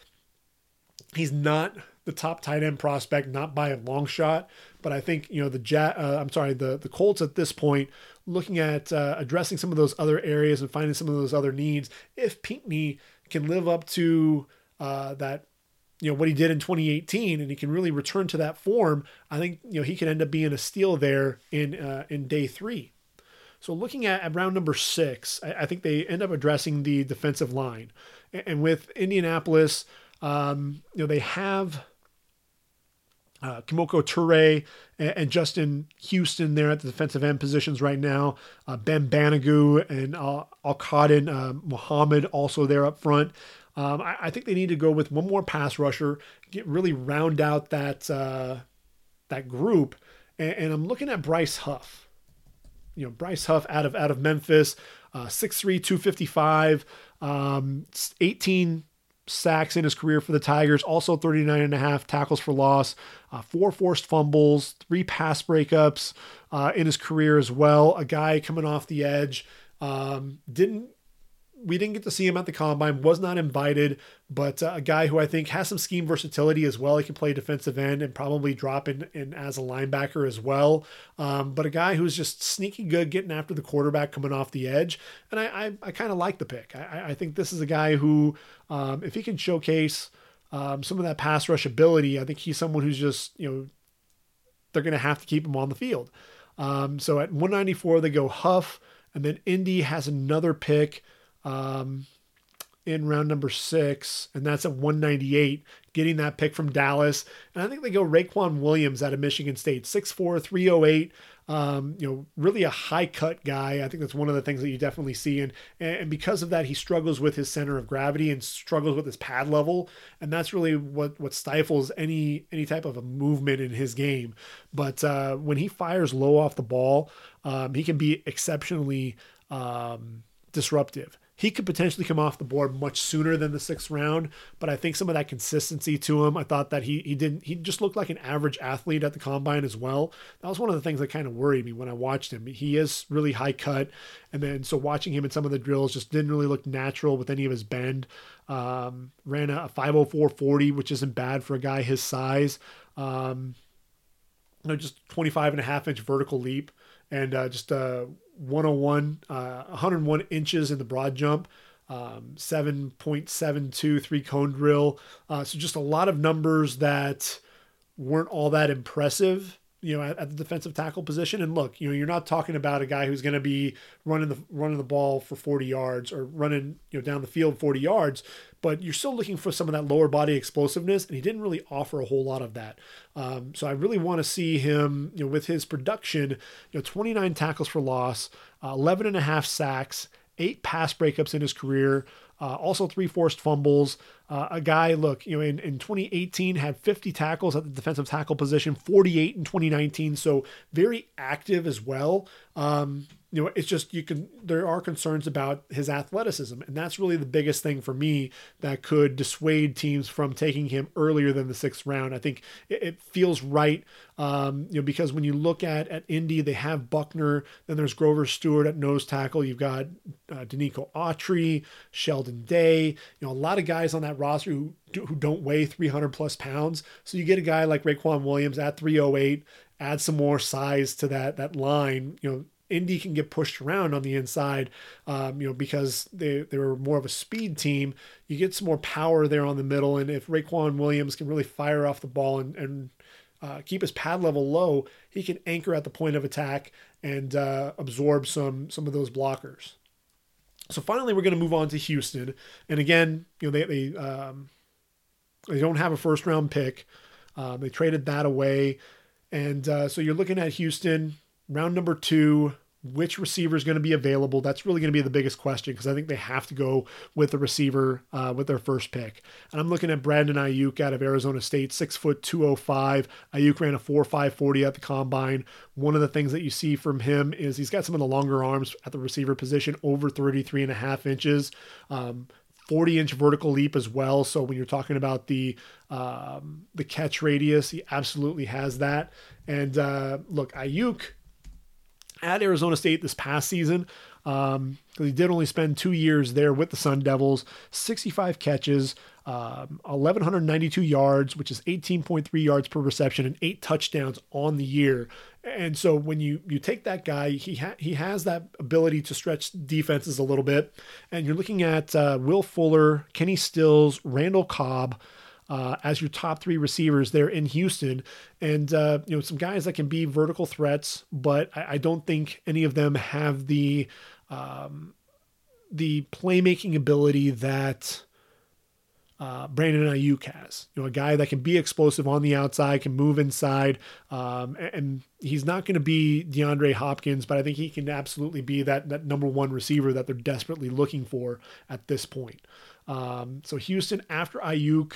He's not the top tight end prospect, not by a long shot, but I think, you know, the ja- uh, I'm sorry, the, the Colts at this point, looking at uh, addressing some of those other areas and finding some of those other needs. If Pinkney can live up to uh, that, you know, what he did in twenty eighteen, and he can really return to that form, I think, you know, he could end up being a steal there in uh, in day three. So looking at, at round number six, I, I think they end up addressing the defensive line. And, and with Indianapolis, um, you know, they have uh, Kimoko Toure and, and Justin Houston there at the defensive end positions right now. Uh, Ben Banigou and uh, Al-Qadim uh, Muhammad also there up front. Um, I, I think they need to go with one more pass rusher, get really round out that, uh, that group. And, and I'm looking at Bryce Huff. You know, Bryce Huff out of out of Memphis, uh, six three, two fifty-five, um, eighteen sacks in his career for the Tigers, also thirty-nine and a half tackles for loss, uh, four forced fumbles, three pass breakups uh, in his career as well. A guy coming off the edge. Um, didn't we didn't get to see him at the Combine, was not invited, but uh, a guy who I think has some scheme versatility as well. He can play defensive end and probably drop in, in as a linebacker as well. Um, but a guy who's just sneaky good, getting after the quarterback, coming off the edge. And I, I, I kind of like the pick. I, I think this is a guy who, um, if he can showcase um, some of that pass rush ability, I think he's someone who's just, you know, they're going to have to keep him on the field. Um, so at one ninety-four, they go Huff, and then Indy has another pick. Um, in round number six, and that's at one ninety-eight, getting that pick from Dallas. And I think they go Raekwon Williams out of Michigan State, six four, three oh eight. Um, you know, really a high cut guy. I think that's one of the things that you definitely see. And, and because of that, he struggles with his center of gravity and struggles with his pad level. And that's really what, what stifles any, any type of a movement in his game. But, uh, when he fires low off the ball, um, he can be exceptionally, um, disruptive. He could potentially come off the board much sooner than the sixth round, but I think some of that consistency to him, I thought that he he didn't, he just looked like an average athlete at the combine as well. That was one of the things that kind of worried me when I watched him. He is really high cut. And then, so watching him in some of the drills just didn't really look natural with any of his bend. Um, ran a five oh four forty, which isn't bad for a guy his size. Um, you know, just twenty-five and a half inch vertical leap and uh, just a, uh, one oh one, uh, one oh one inches in the broad jump, um, seven point seven two three cone drill. Uh, so just a lot of numbers that weren't all that impressive, you know, at, at the defensive tackle position. And look, you know, you're not talking about a guy who's going to be running the, running the ball for forty yards or running, you know, down the field forty yards, but you're still looking for some of that lower body explosiveness. And he didn't really offer a whole lot of that. Um, so I really want to see him, you know, with his production, you know, twenty-nine tackles for loss, uh, eleven and a half sacks, eight pass breakups in his career. Uh, also three forced fumbles. Uh, a guy, look, you know, in, in twenty eighteen had fifty tackles at the defensive tackle position, forty-eight in twenty nineteen. So very active as well. Um, you know, it's just, you can, there are concerns about his athleticism. And that's really the biggest thing for me that could dissuade teams from taking him earlier than the sixth round. I think it, it feels right. Um, you know, because when you look at, at Indy, they have Buckner, then there's Grover Stewart at nose tackle. You've got uh, Danico Autry, Sheldon Day, you know, a lot of guys on that roster who, do, who don't weigh three hundred plus pounds. So you get a guy like Raekwon Williams at three oh eight, add some more size to that, that line. You know, Indy can get pushed around on the inside, um, you know, because they, they were more of a speed team. You get some more power there on the middle. And if Raekwon Williams can really fire off the ball and, and uh, keep his pad level low, he can anchor at the point of attack and uh, absorb some, some of those blockers. So finally, we're going to move on to Houston. And again, you know, they they, um, they don't have a first round pick. Um, they traded that away. And uh, so you're looking at Houston, round number two, which receiver is going to be available. That's really going to be the biggest question, because I think they have to go with the receiver uh, with their first pick. And I'm looking at Brandon Ayuk out of Arizona State, six foot two oh five. Ayuk ran a four five forty at the combine. One of the things that you see from him is he's got some of the longer arms at the receiver position, over thirty-three and a half inches, um, forty inch vertical leap as well. So when you're talking about the um, the catch radius, he absolutely has that. And uh, look, Ayuk at Arizona State this past season, um, he did only spend two years there with the Sun Devils, sixty-five catches, um, eleven ninety-two yards, which is eighteen point three yards per reception, and eight touchdowns on the year. And so when you you take that guy, he ha- he has that ability to stretch defenses a little bit. And you're looking at uh, Will Fuller, Kenny Stills, Randall Cobb, Uh, as your top three receivers there in Houston. And, uh, you know, some guys that can be vertical threats, but I, I don't think any of them have the, um, the playmaking ability that uh, Brandon Ayuk has. You know, a guy that can be explosive on the outside, can move inside, um, and, and he's not going to be DeAndre Hopkins, but I think he can absolutely be that, that number one receiver that they're desperately looking for at this point. Um, so Houston, after Ayuk,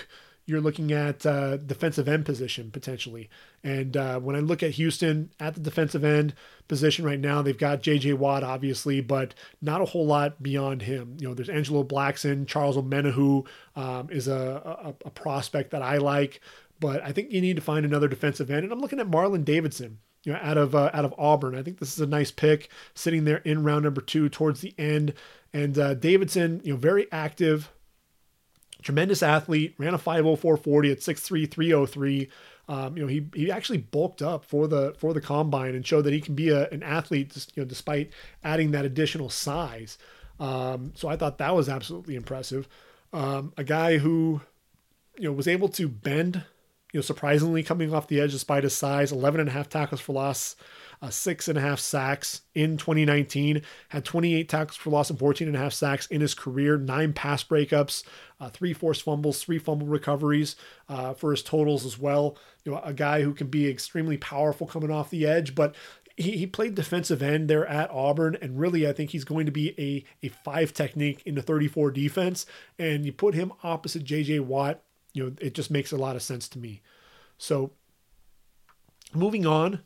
you're looking at uh, defensive end position potentially. And uh, when I look at Houston at the defensive end position right now, they've got J J Watt, obviously, but not a whole lot beyond him. You know, there's Angelo Blackson, Charles Omenihu um, is a, a, a prospect that I like, but I think you need to find another defensive end. And I'm looking at Marlon Davidson, you know, out of, uh, out of Auburn. I think this is a nice pick sitting there in round number two towards the end. And uh, Davidson, you know, very active, tremendous athlete, ran a five oh four forty at six three, three oh three. Um, you know, he, he actually bulked up for the, for the combine and showed that he can be a, an athlete, just, you know, despite adding that additional size. Um, so I thought that was absolutely impressive. Um, a guy who, you know, was able to bend you know, surprisingly coming off the edge despite his size, eleven and a half tackles for loss, uh, six and a half sacks in twenty nineteen, had twenty-eight tackles for loss and fourteen and a half sacks in his career, nine pass breakups, uh, three forced fumbles, three fumble recoveries uh, for his totals as well. You know, a guy who can be extremely powerful coming off the edge, but He he played defensive end there at Auburn, and really I think he's going to be a, a five technique in the thirty-four defense, and you put him opposite J J Watt, you know, it just makes a lot of sense to me. So moving on,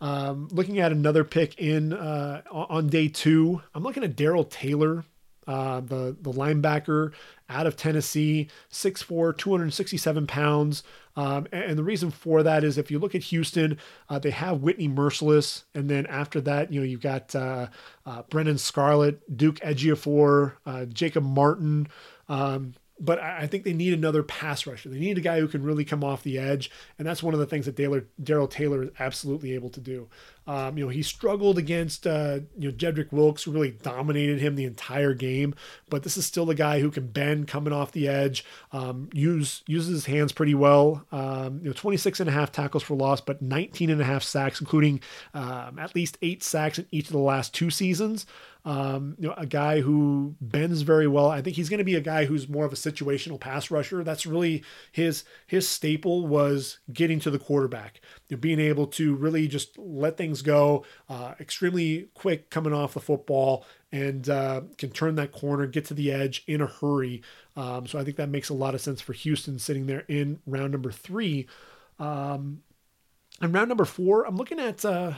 um, looking at another pick in uh, on day two, I'm looking at Darrell Taylor, uh, the, the linebacker out of Tennessee, six foot four, two hundred sixty-seven pounds. Um, and the reason for that is if you look at Houston, uh, they have Whitney Mercilus. And then after that, you know, you've got uh, uh, Brennan Scarlett, Duke Ejiofor, uh, Jacob Martin. Um, but I, I think they need another pass rusher. They need a guy who can really come off the edge. And that's one of the things that Darrell Taylor is absolutely able to do. Um, you know, he struggled against, uh, you know, Jedrick Wilkes, who really dominated him the entire game. But this is still a guy who can bend coming off the edge, um, use uses his hands pretty well. Um, you know, twenty-six and a half tackles for loss, but nineteen and a half sacks, including um, at least eight sacks in each of the last two seasons. Um, you know, a guy who bends very well. I think he's going to be a guy who's more of a situational pass rusher. That's really his his staple, was getting to the quarterback, you know, being able to really just let things go, uh, extremely quick coming off the football, and uh, can turn that corner, get to the edge in a hurry. Um, so I think that makes a lot of sense for Houston sitting there in round number three. Um, and round number four, I'm looking at uh,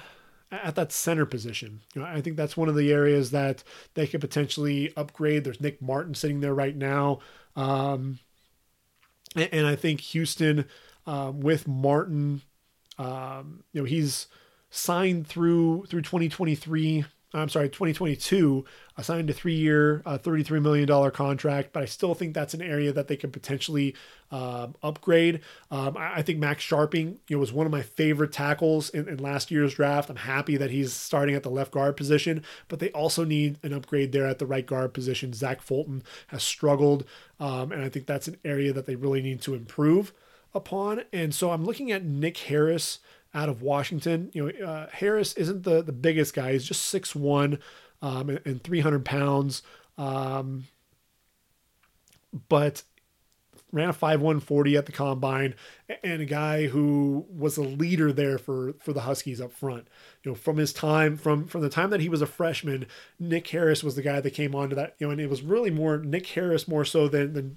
at that center position. You know, I think that's one of the areas that they could potentially upgrade. There's Nick Martin sitting there right now. Um, and, and I think Houston uh, with Martin, um, you know, he's signed through through twenty twenty-three, I'm sorry, twenty twenty-two, I signed a three-year, uh, thirty-three million dollars contract, but I still think that's an area that they could potentially uh, upgrade. Um, I, I think Max Sharping, you know, was one of my favorite tackles in, in last year's draft. I'm happy that he's starting at the left guard position, but they also need an upgrade there at the right guard position. Zach Fulton has struggled, um, and I think that's an area that they really need to improve upon. And so I'm looking at Nick Harris out of Washington. You know, uh, Harris isn't the, the biggest guy. He's just six foot one um, and, and three hundred pounds. Um, but ran a five one forty at the combine, and a guy who was a leader there for, for the Huskies up front. You know, from his time, from, from the time that he was a freshman, Nick Harris was the guy that came onto that, you know, and it was really more Nick Harris more so than, than,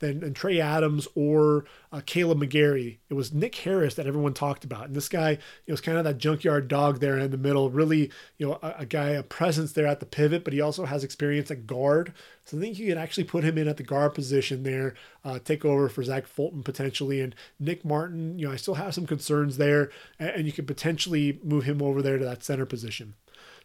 Than, than Trey Adams or uh, Caleb McGarry. It was Nick Harris that everyone talked about. And this guy, you know, was kind of that junkyard dog there in the middle. Really, you know, a, a guy, a presence there at the pivot, but he also has experience at guard. So I think you could actually put him in at the guard position there, uh, take over for Zach Fulton potentially. And Nick Martin, you know, I still have some concerns there, and, and you could potentially move him over there to that center position.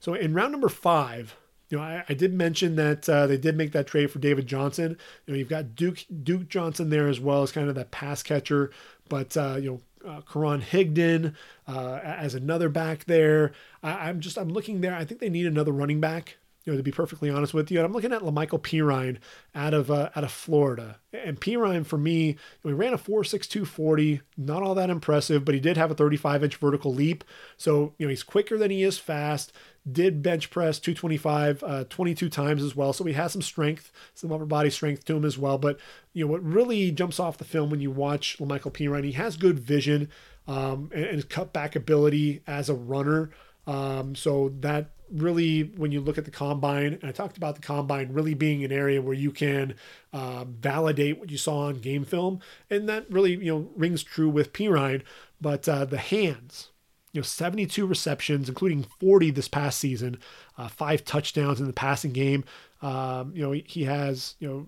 So in round number five, you know, I, I did mention that uh, they did make that trade for David Johnson. You know, you've got Duke Duke Johnson there as well as kind of that pass catcher. But, uh, you know, uh, Karan Higdon uh, as another back there. I, I'm just, I'm looking there. I think they need another running back, you know, to be perfectly honest with you. And I'm looking at LaMichael Pirine out of uh, out of Florida. And Pirine, for me, you know, he ran a four six, two forty, not all that impressive, but he did have a thirty-five inch vertical leap. So, you know, he's quicker than he is fast. Did bench press two twenty-five uh, twenty-two times as well. So he has some strength, some upper body strength to him as well. But, you know, what really jumps off the film when you watch LaMichael Pirine, he has good vision um, and, and his cutback ability as a runner. Um, so that really, when you look at the combine, and I talked about the combine really being an area where you can um, validate what you saw on game film, and that really, you know, rings true with Pirine. But uh, the hands, you know, seventy-two receptions, including forty this past season, uh, five touchdowns in the passing game. Um, you know, he, he has, you know,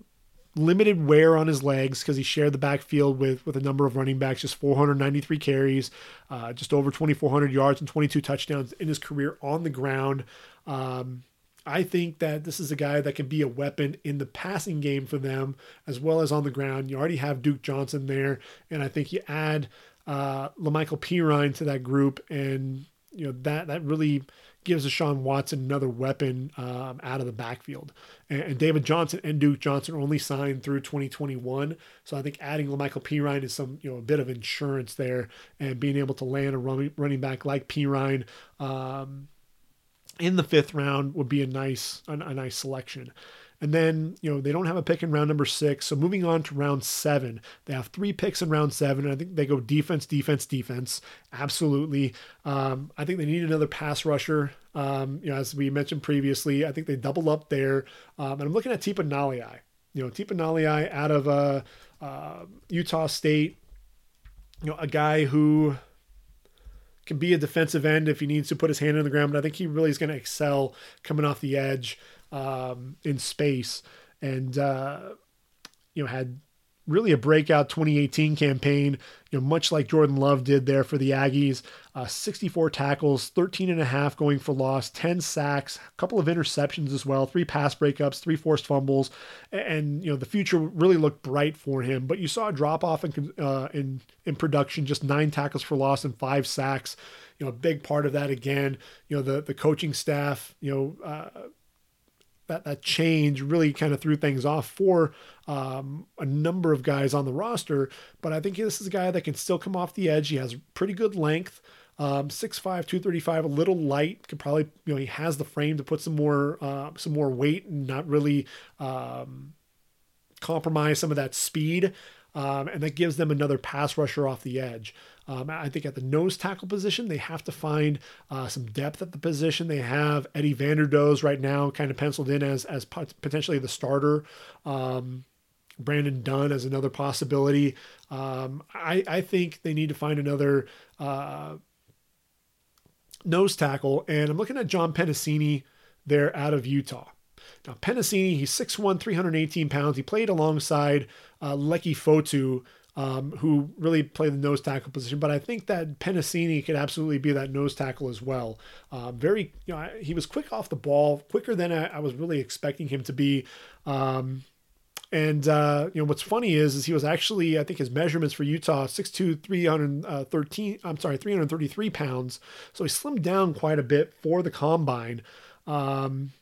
limited wear on his legs because he shared the backfield with with a number of running backs, just four hundred ninety-three carries, uh, just over twenty-four hundred yards and twenty-two touchdowns in his career on the ground. Um, I think that this is a guy that can be a weapon in the passing game for them as well as on the ground. You already have Duke Johnson there, and I think you add uh, LaMichael Pirine to that group, and you know that that really gives Deshaun Watson another weapon um, out of the backfield. And, and David Johnson and Duke Johnson are only signed through twenty twenty-one. So I think adding LaMichael Pirine is some, you know, a bit of insurance there, and being able to land a running, running back like Pirine um, in the fifth round would be a nice, a, a nice selection. And then, you know, they don't have a pick in round number six. So moving on to round seven, they have three picks in round seven. And I think they go defense, defense, defense. Absolutely. Um, I think they need another pass rusher. Um, you know, as we mentioned previously, I think they double up there. Um, and I'm looking at Teepa Naliai. You know, Teepa Naliai out of uh, uh, Utah State. You know, a guy who can be a defensive end if he needs to put his hand in the ground. But I think he really is going to excel coming off the edge. Um, in space, and uh, you know, had really a breakout twenty eighteen campaign, you know, much like Jordan Love did there for the Aggies. Uh, sixty-four tackles, thirteen and a half going for loss, ten sacks, a couple of interceptions as well, three pass breakups, three forced fumbles, and, and you know, the future really looked bright for him. But you saw a drop off in uh, in in production, just nine tackles for loss and five sacks. You know, a big part of that again, you know, the the coaching staff, you know. Uh, That, that change really kind of threw things off for um, a number of guys on the roster. But I think this is a guy that can still come off the edge. He has pretty good length, um, six five, two thirty-five, a little light. Could probably, you know, he has the frame to put some more uh, some more weight and not really um, compromise some of that speed. Um, and that gives them another pass rusher off the edge. Um, I think at the nose tackle position, they have to find uh, some depth at the position. They have Eddie Vanderdoes right now kind of penciled in as as potentially the starter. Um, Brandon Dunn as another possibility. Um, I, I think they need to find another uh, nose tackle. And I'm looking at John Pennicini there out of Utah. Now, Pennicini, he's six one, three eighteen pounds. He played alongside uh, Leki Fotu, um, who really played the nose tackle position. But I think that Pennicini could absolutely be that nose tackle as well. Uh, very, you know, I, he was quick off the ball, quicker than I, I was really expecting him to be. Um, and, uh, you know, what's funny is, is he was actually, I think his measurements for Utah, six two, three thirteen, I'm sorry, three thirty-three pounds. So he slimmed down quite a bit for the combine. Um,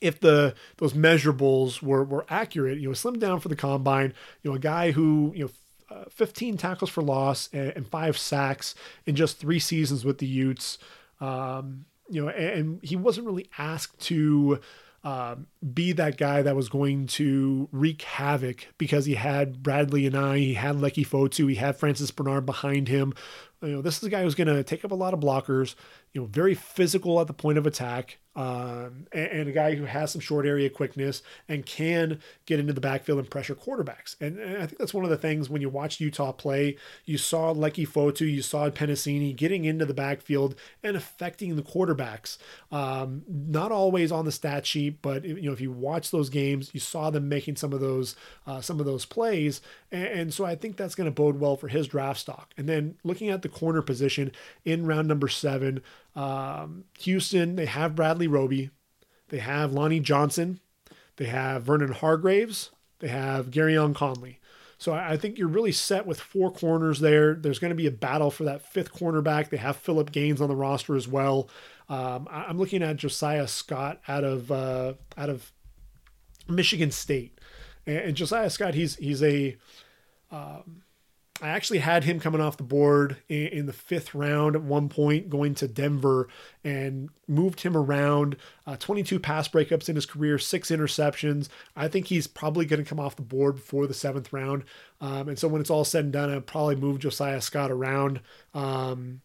if the those measurables were were accurate, you know, slimmed down for the combine, you know, a guy who, you know, uh, fifteen tackles for loss and, and five sacks in just three seasons with the Utes, um, you know, and, and he wasn't really asked to um, be that guy that was going to wreak havoc because he had Bradley and I, he had Leki Fotu, he had Francis Bernard behind him. You know, this is a guy who's going to take up a lot of blockers, you know, very physical at the point of attack, um, and, and a guy who has some short area quickness and can get into the backfield and pressure quarterbacks. And, and I think that's one of the things when you watch Utah play, you saw Leki Fotu, you saw Pennicini getting into the backfield and affecting the quarterbacks. Um, not always on the stat sheet, but you know, if you watch those games, you saw them making some of those uh, some of those plays. And, and so I think that's going to bode well for his draft stock. And then looking at the corner position in round number seven, um, Houston, they have Bradley Roby, they have Lonnie Johnson, they have Vernon Hargraves, they have Garyon Conley. So I think you're really set with four corners there. There's going to be a battle for that fifth cornerback. They have Phillip Gaines on the roster as well. Um, I'm looking at Josiah Scott out of uh, out of Michigan State, and, and Josiah Scott, he's he's a um, I actually had him coming off the board in, in the fifth round at one point, going to Denver, and moved him around. Uh, twenty-two pass breakups in his career, six interceptions. I think he's probably going to come off the board before the seventh round. Um, and so when it's all said and done, I'd probably move Josiah Scott around um,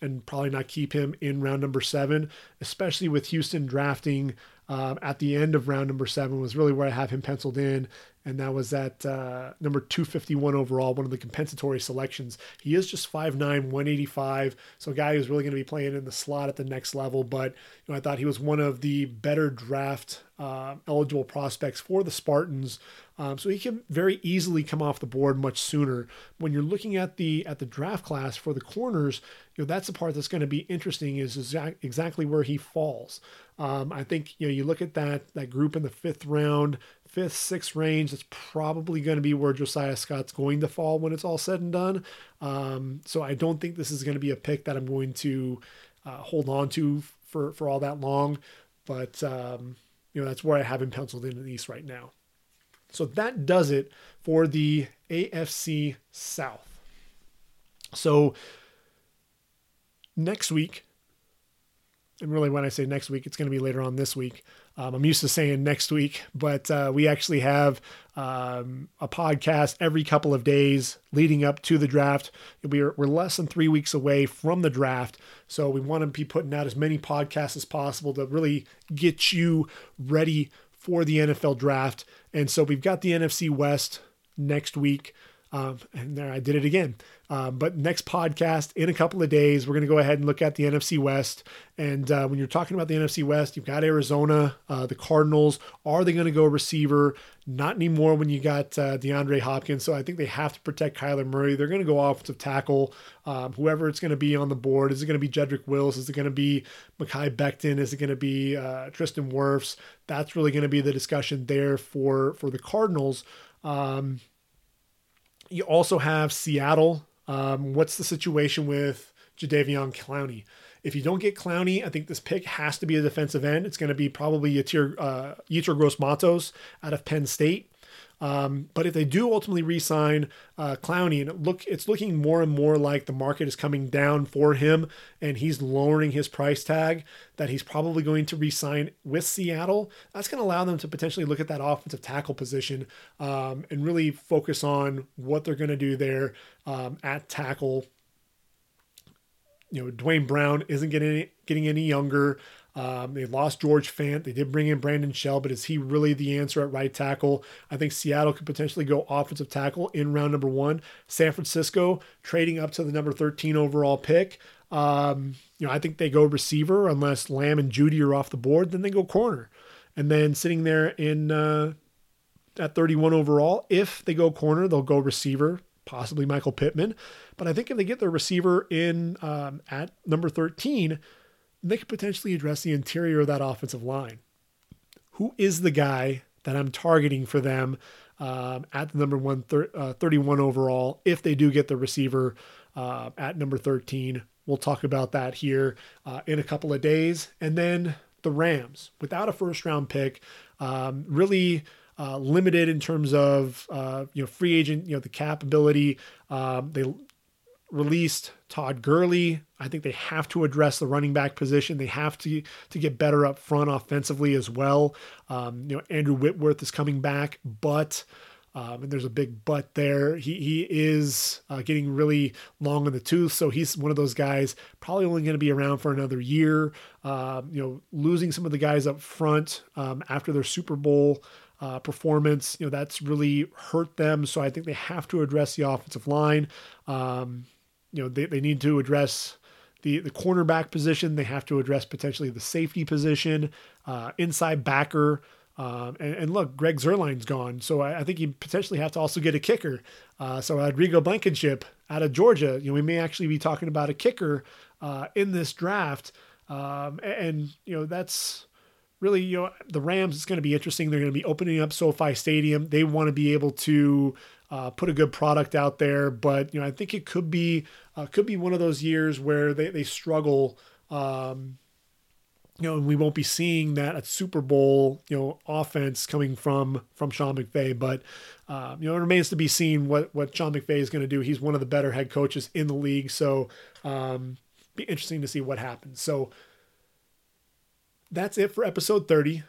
and probably not keep him in round number seven, especially with Houston drafting um, at the end of round number seven was really where I have him penciled in. And that was at uh, number two fifty-one overall, one of the compensatory selections. He is just five nine, one eighty-five, so a guy who's really going to be playing in the slot at the next level. But you know, I thought he was one of the better draft uh, eligible prospects for the Spartans. Um, so he can very easily come off the board much sooner. When you're looking at the at the draft class for the corners, you know, that's the part that's going to be interesting, is exact, exactly where he falls. Um, I think you know you look at that that group in the fifth round, fifth, sixth range. That's probably going to be where Josiah Scott's going to fall when it's all said and done. Um, so I don't think this is going to be a pick that I'm going to uh, hold on to for, for all that long. But, um, you know, that's where I have him penciled in at least right now. So that does it for the A F C South. So next week, and really when I say next week, it's going to be later on this week. Um, I'm used to saying next week, but uh, we actually have um, a podcast every couple of days leading up to the draft. We're, we're less than three weeks away from the draft, so we want to be putting out as many podcasts as possible to really get you ready for the N F L draft. And so we've got the N F C West next week. Um, and there I did it again. Um, but next podcast in a couple of days, we're going to go ahead and look at the N F C West. And uh, when you're talking about the N F C West, you've got Arizona, uh, the Cardinals. Are they going to go receiver? Not anymore when you got uh, DeAndre Hopkins. So I think they have to protect Kyler Murray. They're going to go offensive tackle. Um, whoever it's going to be on the board. Is it going to be Jedrick Wills? Is it going to be Mekhi Becton? Is it going to be uh, Tristan Wirfs? That's really going to be the discussion there for, for the Cardinals. Um, You also have Seattle. Um, what's the situation with Jadeveon Clowney? If you don't get Clowney, I think this pick has to be a defensive end. It's going to be probably Yetur, uh, Yetur Gross-Matos out of Penn State. Um, but if they do ultimately re-sign uh, Clowney, and it look, it's looking more and more like the market is coming down for him and he's lowering his price tag, that he's probably going to re-sign with Seattle, that's going to allow them to potentially look at that offensive tackle position um, and really focus on what they're going to do there um, at tackle. You know, Dwayne Brown isn't getting any, getting any younger. Um, they lost George Fant. They did bring in Brandon Shell, but is he really the answer at right tackle? I think Seattle could potentially go offensive tackle in round number one. San Francisco trading up to the number thirteen overall pick. Um, you know, I think they go receiver unless Lamb and Judy are off the board. Then they go corner, and then sitting there in uh, at thirty-one overall, if they go corner, they'll go receiver, possibly Michael Pittman. But I think if they get their receiver in um, at number thirteen. They could potentially address the interior of that offensive line. Who is the guy that I'm targeting for them um, at the number one thir- uh, thirty-one overall if they do get the receiver uh, at number thirteen? We'll talk about that here uh, in a couple of days. And then the Rams, without a first-round pick, um, really uh, limited in terms of uh, you know free agent, you know the cap ability. Um, they released Todd Gurley. I think they have to address the running back position. They have to to get better up front offensively as well. Um, you know, Andrew Whitworth is coming back, but um, and there's a big but there. He he is uh, getting really long in the tooth, so he's one of those guys probably only going to be around for another year. Um, you know, losing some of the guys up front um, after their Super Bowl Uh, performance, you know, that's really hurt them. So I think they have to address the offensive line. Um, you know, they, they need to address the, the cornerback position. They have to address potentially the safety position, uh, inside backer. Um, and, and look, Greg Zuerlein's gone. So I, I think you potentially have to also get a kicker. Uh, so Rodrigo Blankenship out of Georgia, you know, we may actually be talking about a kicker uh, in this draft. Um, and, and, you know, that's, really, you know, the Rams, it's going to be interesting. They're going to be opening up SoFi Stadium. They want to be able to uh, put a good product out there. But, you know, I think it could be uh, could be one of those years where they, they struggle, um, you know, and we won't be seeing that at Super Bowl, you know, offense coming from from Sean McVay. But, um, you know, it remains to be seen what, what Sean McVay is going to do. He's one of the better head coaches in the league. So um, be interesting to see what happens. So, that's it for episode thirty.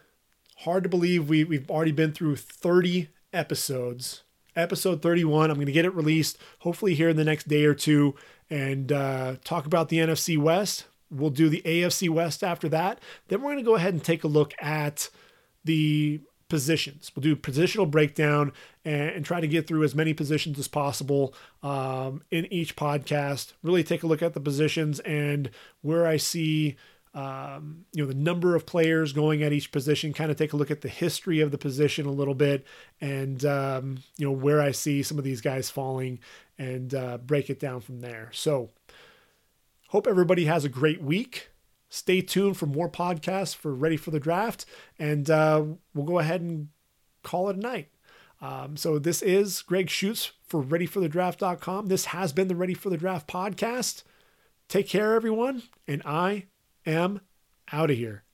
Hard to believe we, we've already been through thirty episodes. Episode thirty-one, I'm going to get it released hopefully here in the next day or two and uh, talk about the N F C West. We'll do the A F C West after that. Then we're going to go ahead and take a look at the positions. We'll do positional breakdown and, and try to get through as many positions as possible um, in each podcast. Really take a look at the positions and where I see Um, you know, the number of players going at each position, kind of take a look at the history of the position a little bit and, um, you know, where I see some of these guys falling and uh, break it down from there. So hope everybody has a great week. Stay tuned for more podcasts for Ready for the Draft and uh, we'll go ahead and call it a night. Um, so this is Greg Schutz for Ready for the Draft dot com. This has been the Ready for the Draft podcast. Take care, everyone, and I am out of here.